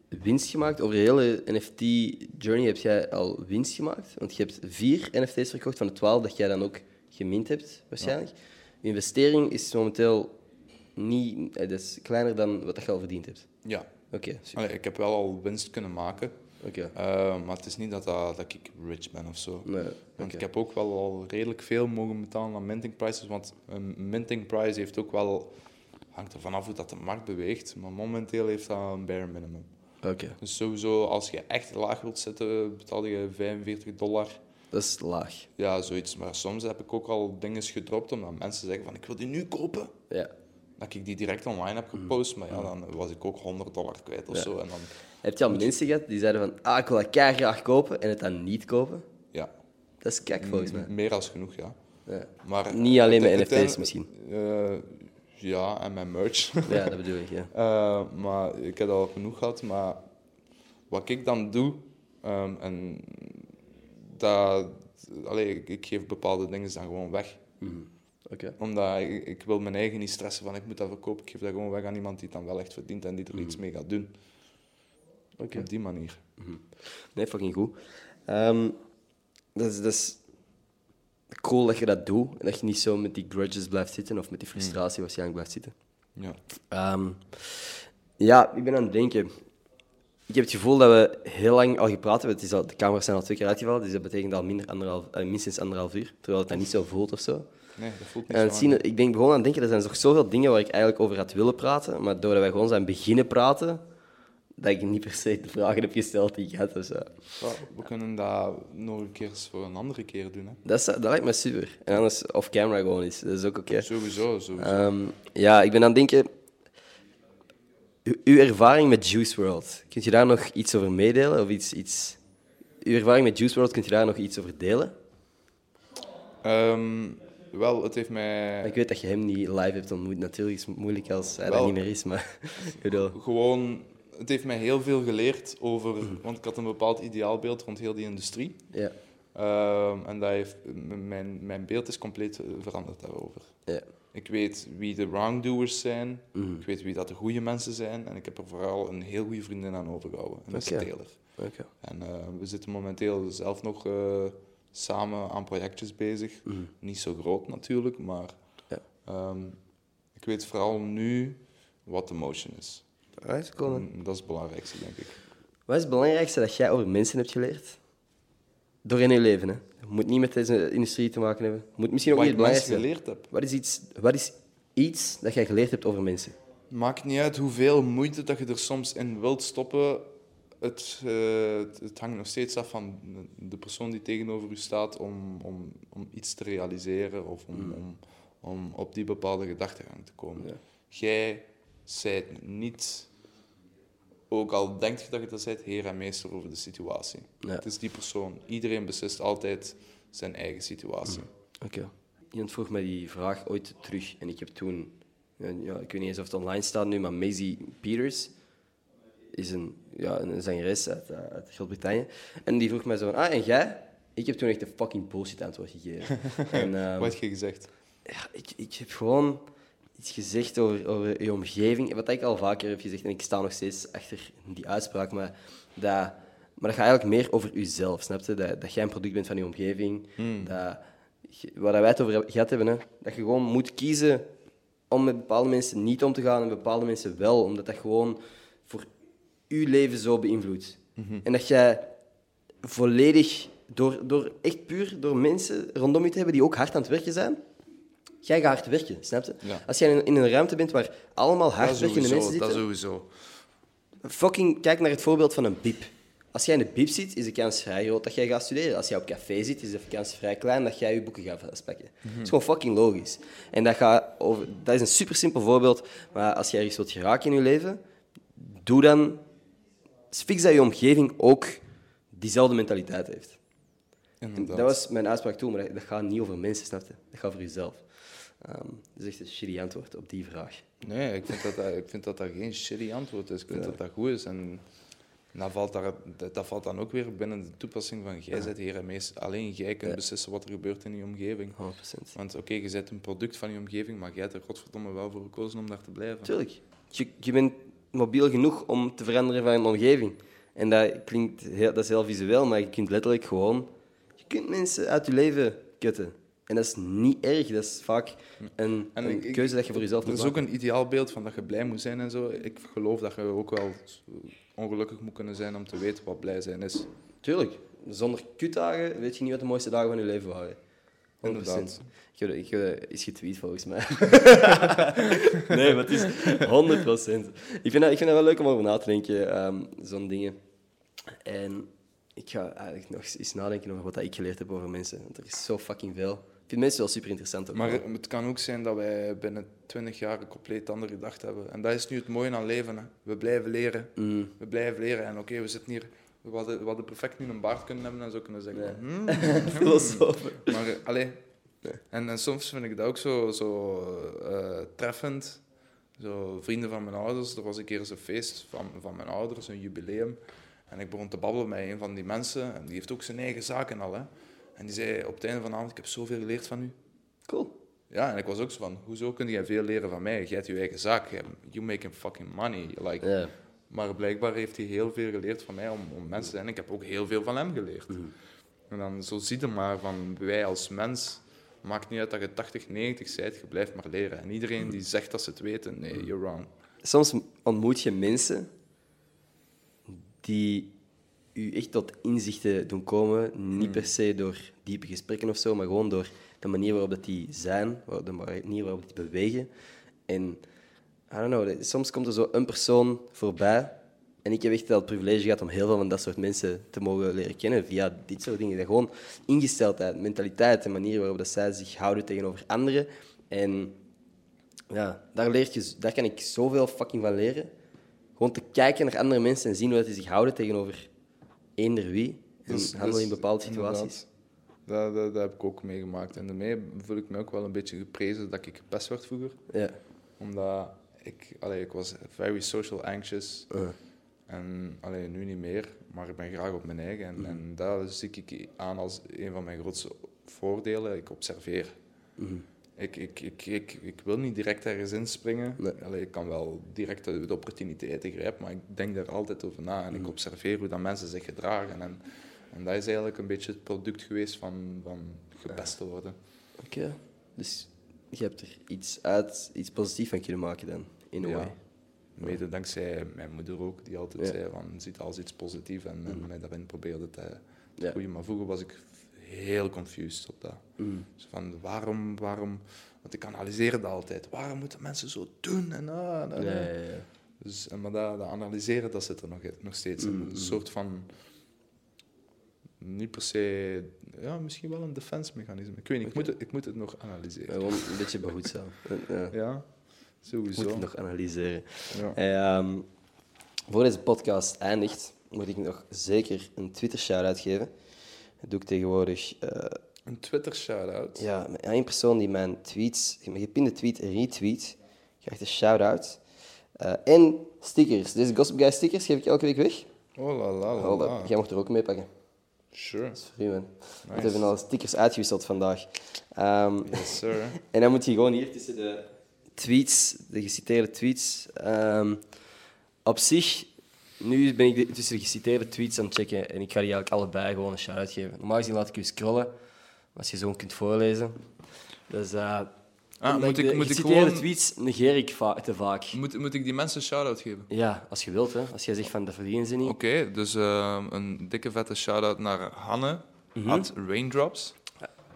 winst gemaakt? Over de hele N F T-journey heb jij al winst gemaakt? Want je hebt vier N F T's verkocht van de twaalf dat jij dan ook gemint hebt, waarschijnlijk. Ja. Je investering is momenteel niet, dat is kleiner dan wat je al verdiend hebt. Ja. Oké. Okay, ik heb wel al winst kunnen maken. Okay. Uh, maar het is niet dat, dat, dat ik rich ben of zo. Nee, want okay. ik heb ook wel al redelijk veel mogen betalen aan minting prices. Want een minting price heeft ook wel, hangt er vanaf hoe dat de markt beweegt. Maar momenteel heeft dat een bare minimum. Okay. Dus sowieso, als je echt laag wilt zitten, betaal je vijfenveertig dollar. Dat is laag. Ja, zoiets. Maar soms heb ik ook al dingen gedropt omdat mensen zeggen van ik wil die nu kopen. Ja. Dat ik die direct online heb gepost, maar ja, dan was ik ook honderd dollar kwijt of ja. zo. En dan... Heb je al mensen gehad die zeiden van, ah, ik wil dat kei graag kopen en het dan niet kopen? Ja. Dat is kek volgens mij. M- meer als genoeg, ja. ja. Maar niet alleen met N F T's misschien? Uh, ja, en mijn merch. Ja, dat bedoel ik, ja. Uh, maar ik heb al genoeg gehad, maar wat ik dan doe, um, en dat, allee, ik geef bepaalde dingen dan gewoon weg. Mm. Okay. Omdat ik, ik wil mijn eigen niet stressen van ik moet dat verkopen, ik geef dat gewoon weg aan iemand die het dan wel echt verdient en die er mm. iets mee gaat doen. Okay. Op die manier. Mm-hmm. Nee, fucking goed. Um, dat, is, dat is cool dat je dat doet en dat je niet zo met die grudges blijft zitten of met die frustratie mm. waarschijnlijk blijft zitten. Ja. Um, ja, ik ben aan het denken. Ik heb het gevoel dat we heel lang al gepraat hebben. Het is al, de camera's zijn al twee keer uitgevallen, dus dat betekent al minder anderhalf, eh, minstens anderhalf uur, terwijl het dat niet zo voelt of zo. Nee, dat voelt niet en zo zien, ik denk gewoon aan het denken, er zijn nog zoveel dingen waar ik eigenlijk over had willen praten, maar doordat wij gewoon zijn beginnen praten, dat ik niet per se de vragen heb gesteld die ik had of zo. Well, we kunnen dat nog een keer voor een andere keer doen. Hè? Dat, is, dat lijkt me super. En anders off-camera gewoon is. Dat is ook oké. Okay. Sowieso, sowieso. Um, ja, ik ben aan het denken... U, uw ervaring met Juice world, kunt je daar nog iets over meedelen? Of iets, iets... Uw ervaring met Juice world, kunt je daar nog iets over delen? Um... Wel, het heeft mij... Maar ik weet dat je hem niet live hebt ontmoet. Natuurlijk is het moeilijk als hij dat niet meer is, maar... gewoon, het heeft mij heel veel geleerd over... Mm-hmm. Want ik had een bepaald ideaalbeeld rond heel die industrie. Ja. Um, en dat heeft, mijn, mijn beeld is compleet veranderd daarover. Ja. Ik weet wie de wrongdoers zijn. Mm-hmm. Ik weet wie dat de goede mensen zijn. En ik heb er vooral een heel goede vriendin aan overgehouden. En dat okay. is Taylor. Okay. En uh, we zitten momenteel zelf nog... Uh, samen aan projectjes bezig. Mm. Niet zo groot natuurlijk, maar ja. um, ik weet vooral nu wat de motion is. Right, cool. Dat is het belangrijkste, denk ik. Wat is het belangrijkste dat jij over mensen hebt geleerd? Door in je leven, hè? Je moet niet met deze industrie te maken hebben. Je moet misschien ook wat niet het belangrijkste geleerd heb. Wat is iets, wat is iets dat jij geleerd hebt over mensen? Maakt niet uit hoeveel moeite dat je er soms in wilt stoppen. Het, uh, het hangt nog steeds af van de persoon die tegenover u staat om, om, om iets te realiseren of om, mm. om, om op die bepaalde gedachtegang te komen. Ja. Jij zijt niet, ook al denk je dat je dat zijt, heer en meester over de situatie. Ja. Het is die persoon. Iedereen beslist altijd zijn eigen situatie. Mm. Oké. Okay. Iemand vroeg mij die vraag ooit terug en ik heb toen, ja, ik weet niet eens of het online staat nu, maar Maisie Peters is een, ja, een zangeres uit, uit Groot-Brittannië. En die vroeg mij zo van, ah, en jij? Ik heb toen echt een fucking bullshit antwoord gegeven. En, um, wat heb je gezegd? Ja, ik, ik heb gewoon iets gezegd over, over je omgeving, wat ik al vaker heb gezegd, en ik sta nog steeds achter die uitspraak, maar dat, maar dat gaat eigenlijk meer over jezelf, snap je? Dat, dat jij een product bent van je omgeving, mm. dat, waar wij het over gehad hebben, hè, dat je gewoon moet kiezen om met bepaalde mensen niet om te gaan en met bepaalde mensen wel, omdat dat gewoon voor uw leven zo beïnvloedt. Mm-hmm. En dat jij volledig, door, door echt puur door mensen rondom je te hebben die ook hard aan het werken zijn, jij gaat hard werken, snap je? Ja. Als jij in, in een ruimte bent waar allemaal hardwerkende mensen zitten... Dat sowieso. Fucking kijk naar het voorbeeld van een biep. Als jij in de biep zit, is de kans vrij groot dat jij gaat studeren. Als jij op café zit, is de kans vrij klein dat jij je boeken gaat vastpakken. Mm-hmm. Dat is gewoon fucking logisch. En dat, gaat over, dat is een super simpel voorbeeld. Maar als jij ergens wilt geraken in je leven, doe dan... fix dat je omgeving ook diezelfde mentaliteit heeft. Inderdaad. Dat was mijn uitspraak toen, maar dat, dat gaat niet over mensen, snap je? Dat gaat over jezelf. Um, dat is echt een shitty antwoord op die vraag. Nee, ik vind dat dat, ik vind dat, dat geen shitty antwoord is. Ik vind ja. dat dat goed is. En dat valt, daar, dat valt dan ook weer binnen de toepassing van jij bent hier en meester. Alleen jij kunt ja. beslissen wat er gebeurt in je omgeving. honderd procent. Want oké, okay, je bent een product van je omgeving, maar jij hebt er godverdomme wel voor gekozen om daar te blijven. Tuurlijk. Je, je bent mobiel genoeg om te veranderen van je omgeving. En dat klinkt heel, dat is heel visueel, maar je kunt letterlijk gewoon... Je kunt mensen uit je leven kutten. En dat is niet erg, dat is vaak een, en een ik, keuze dat je voor jezelf moet maken. Er is ook een ideaalbeeld van dat je blij moet zijn en zo. Ik geloof dat je ook wel ongelukkig moet kunnen zijn om te weten wat blij zijn is. Tuurlijk. Zonder kutdagen weet je niet wat de mooiste dagen van je leven waren. honderd procent. Inderdaad. Ik heb, ik heb is getweet volgens mij. Nee, maar het is honderd procent. Ik vind dat, ik vind dat wel leuk om over na te denken, um, zo'n dingen. En ik ga eigenlijk nog eens nadenken over wat ik geleerd heb over mensen. Want er is zo fucking veel. Ik vind mensen wel super interessant. Ook. Maar het kan ook zijn dat wij binnen twintig jaar een compleet andere gedachte hebben. En dat is nu het mooie aan leven. Hè. We blijven leren. Mm. We blijven leren. En oké, okay, we zitten hier. We hadden, we hadden perfect nu een baard kunnen hebben en zo kunnen zeggen. Nee. Hmm, Filosofen. Maar allez. Nee. En, en soms vind ik dat ook zo, zo uh, treffend. Zo, vrienden van mijn ouders. Er was een keer eens een feest van, van mijn ouders, een jubileum. En ik begon te babbelen met een van die mensen. En die heeft ook zijn eigen zaken al, hè. En die zei op het einde van de avond, ik heb zoveel geleerd van u. Cool. Ja, en ik was ook zo van, hoezo kun jij veel leren van mij? Jij hebt je eigen zaak, you making fucking money. Like, yeah. Maar blijkbaar heeft hij heel veel geleerd van mij om, om mens te zijn. Ik heb ook heel veel van hem geleerd. Mm-hmm. En dan zo zie je maar van, wij als mens, maakt niet uit dat je tachtig, negentig bent, je blijft maar leren. En iedereen die zegt dat ze het weten, nee, you're wrong. Soms ontmoet je mensen die... u echt tot inzichten doen komen, niet per se door diepe gesprekken of zo, maar gewoon door de manier waarop dat die zijn, de manier waarop die bewegen. En, I don't know, soms komt er zo een persoon voorbij en ik heb echt wel het privilege gehad om heel veel van dat soort mensen te mogen leren kennen via dit soort dingen. Dat gewoon ingesteldheid, mentaliteit, de manier waarop dat zij zich houden tegenover anderen. En ja, daar, leer je, daar kan ik zoveel fucking van leren. Gewoon te kijken naar andere mensen en zien hoe dat die zich houden tegenover eender wie, en dus, handel in bepaalde dus, situaties. Dat, dat, dat heb ik ook meegemaakt. En daarmee voel ik me ook wel een beetje geprezen dat ik gepest werd vroeger. Ja. Omdat ik, allee, ik was very social anxious. Uh. En allee, nu niet meer, maar ik ben graag op mijn eigen. En, mm. en dat zie ik aan als een van mijn grootste voordelen. Ik observeer. Mm. Ik, ik, ik, ik, ik wil niet direct ergens inspringen. Nee. Allee, ik kan wel direct de, de opportuniteiten grijpen, maar ik denk daar altijd over na. En mm. ik observeer hoe dat mensen zich gedragen. En, en dat is eigenlijk een beetje het product geweest van, van gepest ja. worden. Oké. Okay. Dus je hebt er iets uit, iets positiefs van kunnen maken dan, in a way. Mede dankzij mijn moeder ook, die altijd ja. zei van, ziet als iets positiefs en, en mm. mij daarin probeerde te, te ja. groeien. Maar vroeger was ik heel confused op dat. Mm. Dus van, waarom, waarom... Want ik analyseer dat altijd. Waarom moeten mensen zo doen? En, ah, en, en, ja, ja, ja. Dus, maar dat, dat analyseren, dat zit er nog, nog steeds in. Mm. Een soort van... Niet per se... Ja, misschien wel een defense mechanisme. Ik weet niet, okay. ik, moet, ik moet het nog analyseren. Gewoon een beetje behoedzaam. ja. ja. Sowieso. Moet ik nog analyseren. Ja. Hey, um, voor deze podcast eindigt, moet ik nog zeker een Twitter-shout-out geven. Dat doe ik tegenwoordig... Uh, een Twitter-shout-out? Ja, één persoon die mijn tweets, mijn gepinde tweet retweet, krijgt een shout-out. Uh, en stickers. Deze Gossip Guy stickers geef ik elke week weg. Oh la la la. la. Jij mocht er ook mee pakken. Sure. Dat is free, man. Nice. We hebben al stickers uitgewisseld vandaag. Um, yes, sir. En dan moet je gewoon hier tussen de... tweets, de geciteerde tweets. Um, op zich, nu ben ik de, tussen de geciteerde tweets aan het checken en ik ga die eigenlijk allebei gewoon een shout-out geven. Normaal gezien laat ik je scrollen, als je zo kunt voorlezen. Dus uh, ah, moet ik, de moet geciteerde ik gewoon... tweets negeer ik va- te vaak. Moet, moet ik die mensen een shout-out geven? Ja, als je wilt. Hè. Als jij zegt van dat verdienen ze niet. Oké, okay, dus uh, een dikke vette shout-out naar Hanne, mm-hmm. at Raindrops.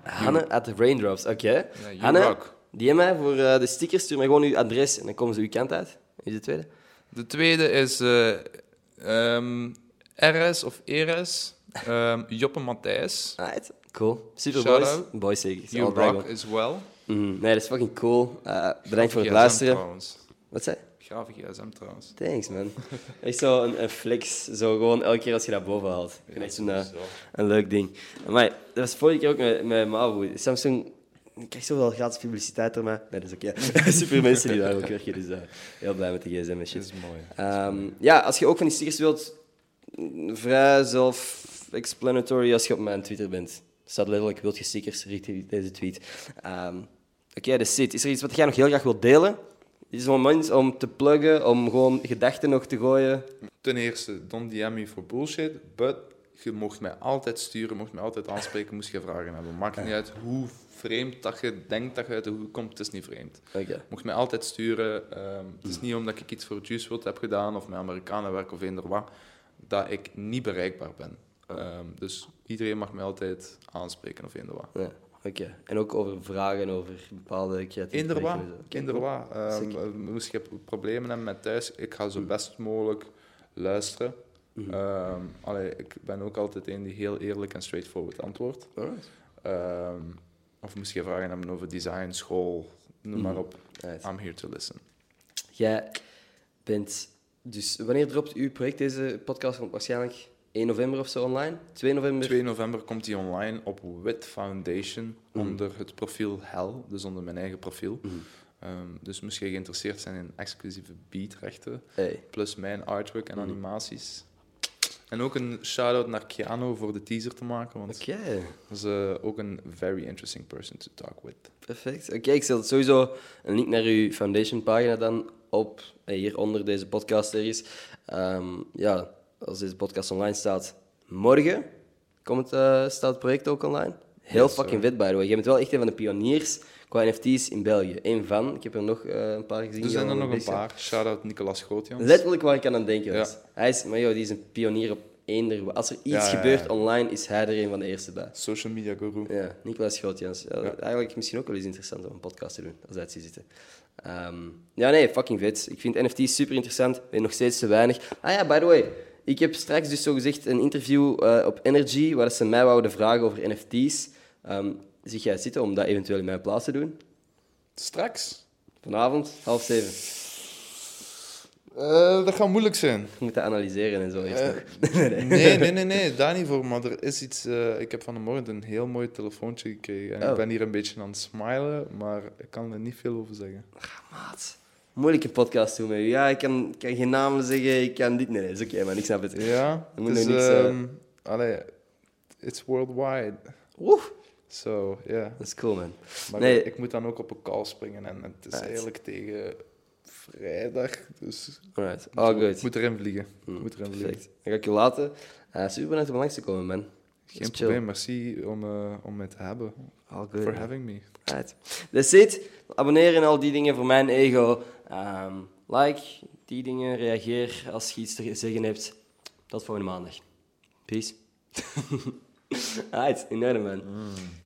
Hanne, you... at Raindrops, oké. Okay. Yeah, Hanne... Rock. Die mij voor uh, de stickers, stuur mij gewoon uw adres en dan komen ze uw kant uit. Wie is de tweede? De tweede is uh, um, R S of E R S, um, Joppe Matthijs. Right. Cool. Super shout boys. Out. Boys zeker. You rock as well. Mm-hmm. Nee, dat is fucking cool. Uh, bedankt voor het luisteren. Trouwens. Wat zei je? Gave G S M trouwens. Thanks man. Echt zo een, een flex, zo gewoon elke keer als je dat boven haalt. Ja, echt zo'n, uh, een leuk ding. Maar dat was vorige keer ook met, met Mavo. Samsung... Ik krijg zoveel gratis publiciteit ermee. Nee, dat is oké. Okay. Super mensen die daar ook werken. Dus uh, heel blij met de G S M en shit. Dat is mooi. Um, ja, als je ook van die stickers wilt, vrij self-explanatory als je op mijn Twitter bent. Er staat letterlijk, wilt je stickers, richt deze tweet. Um, oké, okay, dat is het. Is er iets wat jij nog heel graag wilt delen? Dit is een moment om te pluggen, om gewoon gedachten nog te gooien. Ten eerste, don't D M me for bullshit, but... Je mocht mij altijd sturen, mocht mij altijd aanspreken, moest je vragen hebben. Maakt niet uit hoe vreemd dat je denkt dat je uit de hoek komt, het is niet vreemd. Okay. Mocht mij altijd sturen. Um, het is niet omdat ik iets voor Juice world heb gedaan, of met Amerikanen werk of eender wat, dat ik niet bereikbaar ben. Um, dus iedereen mag mij altijd aanspreken of eender wat. Ja. Oké, okay. En ook over vragen, over bepaalde creatieve dingen. Eender wat. Moest je problemen hebben met thuis, ik ga zo best mogelijk luisteren. Mm-hmm. Um, allee, ik ben ook altijd een die heel eerlijk en straightforward antwoordt. Um, of moest je vragen hebben over design, school, noem mm-hmm. maar op. Right. I'm here to listen. Jij bent... Dus wanneer dropt uw project deze podcast? Komt waarschijnlijk één november of zo online? twee november? twee november komt die online op Wit Foundation, mm-hmm. onder het profiel Hell, dus onder mijn eigen profiel. Mm-hmm. Um, dus moest je geïnteresseerd zijn in exclusieve beatrechten, hey. Plus mijn artwork en mm-hmm. animaties. En ook een shout-out naar Keanu voor de teaser te maken, want okay. dat is uh, ook een very interesting person to talk with. Perfect. Oké, okay, ik zet sowieso een link naar uw Foundation-pagina dan op, hieronder deze podcast ergens. Um, ja, als deze podcast online staat, morgen komt, uh, staat het project ook online. Heel yes, fucking vet, by the way. Je bent wel echt een van de pioniers qua N F T's in België. Eén van. Ik heb er nog uh, een paar gezien. Er zijn er nog een paar. Shout-out Nicolas Grootjans. Letterlijk waar ik aan het denken was. Ja. Hij is, maar joh, die is een pionier op eender. Als er iets ja, ja, gebeurt ja. online, is hij er een van de eerste bij. Social media guru. Ja, Nicolas Grootjans. Ja, ja. Eigenlijk misschien ook wel eens interessant om een podcast te doen, als hij het ziet zitten. Um, ja, nee, fucking vet. Ik vind N F T's super interessant. Ik weet nog steeds te weinig. Ah ja, by the way. Ik heb straks dus zogezegd een interview uh, op Energy, waar ze mij wouden vragen over N F T's. Um, Zie jij zitten om dat eventueel in mijn plaats te doen? Straks. Vanavond, half zeven. Uh, dat gaat moeilijk zijn. Je moet dat analyseren en zo. Uh, nee, nee, nee, nee, daar niet voor. Maar er is iets... Uh, ik heb vanmorgen een heel mooi telefoontje gekregen. En oh. ik ben hier een beetje aan het smilen, maar ik kan er niet veel over zeggen. Ach, maat. Moeilijke podcast doen met u. Ja, ik kan, kan geen namen zeggen, ik kan dit... Nee, nee, dat is oké, okay, maar ik snap het. Ja, moet dus... Niks, uh... um, allee, it's worldwide. Woe! So, ja. Yeah. Dat is cool, man. Maar nee. ik, ik moet dan ook op een call springen en het is eigenlijk tegen vrijdag, dus... Alright, all moet, good. Ik moet erin vliegen. Mm, moet erin vliegen. Perfect. Dan ga ik je laten. Uh, super bedankt om langs te komen, man. Geen probleem, merci om, uh, om mij te hebben. All good. For man. Having me. Alright. That's it. Abonneren en al die dingen voor mijn ego. Um, like, die dingen, reageer als je iets te zeggen hebt. Tot volgende maandag. Peace. Alright, in orde, man. Mm.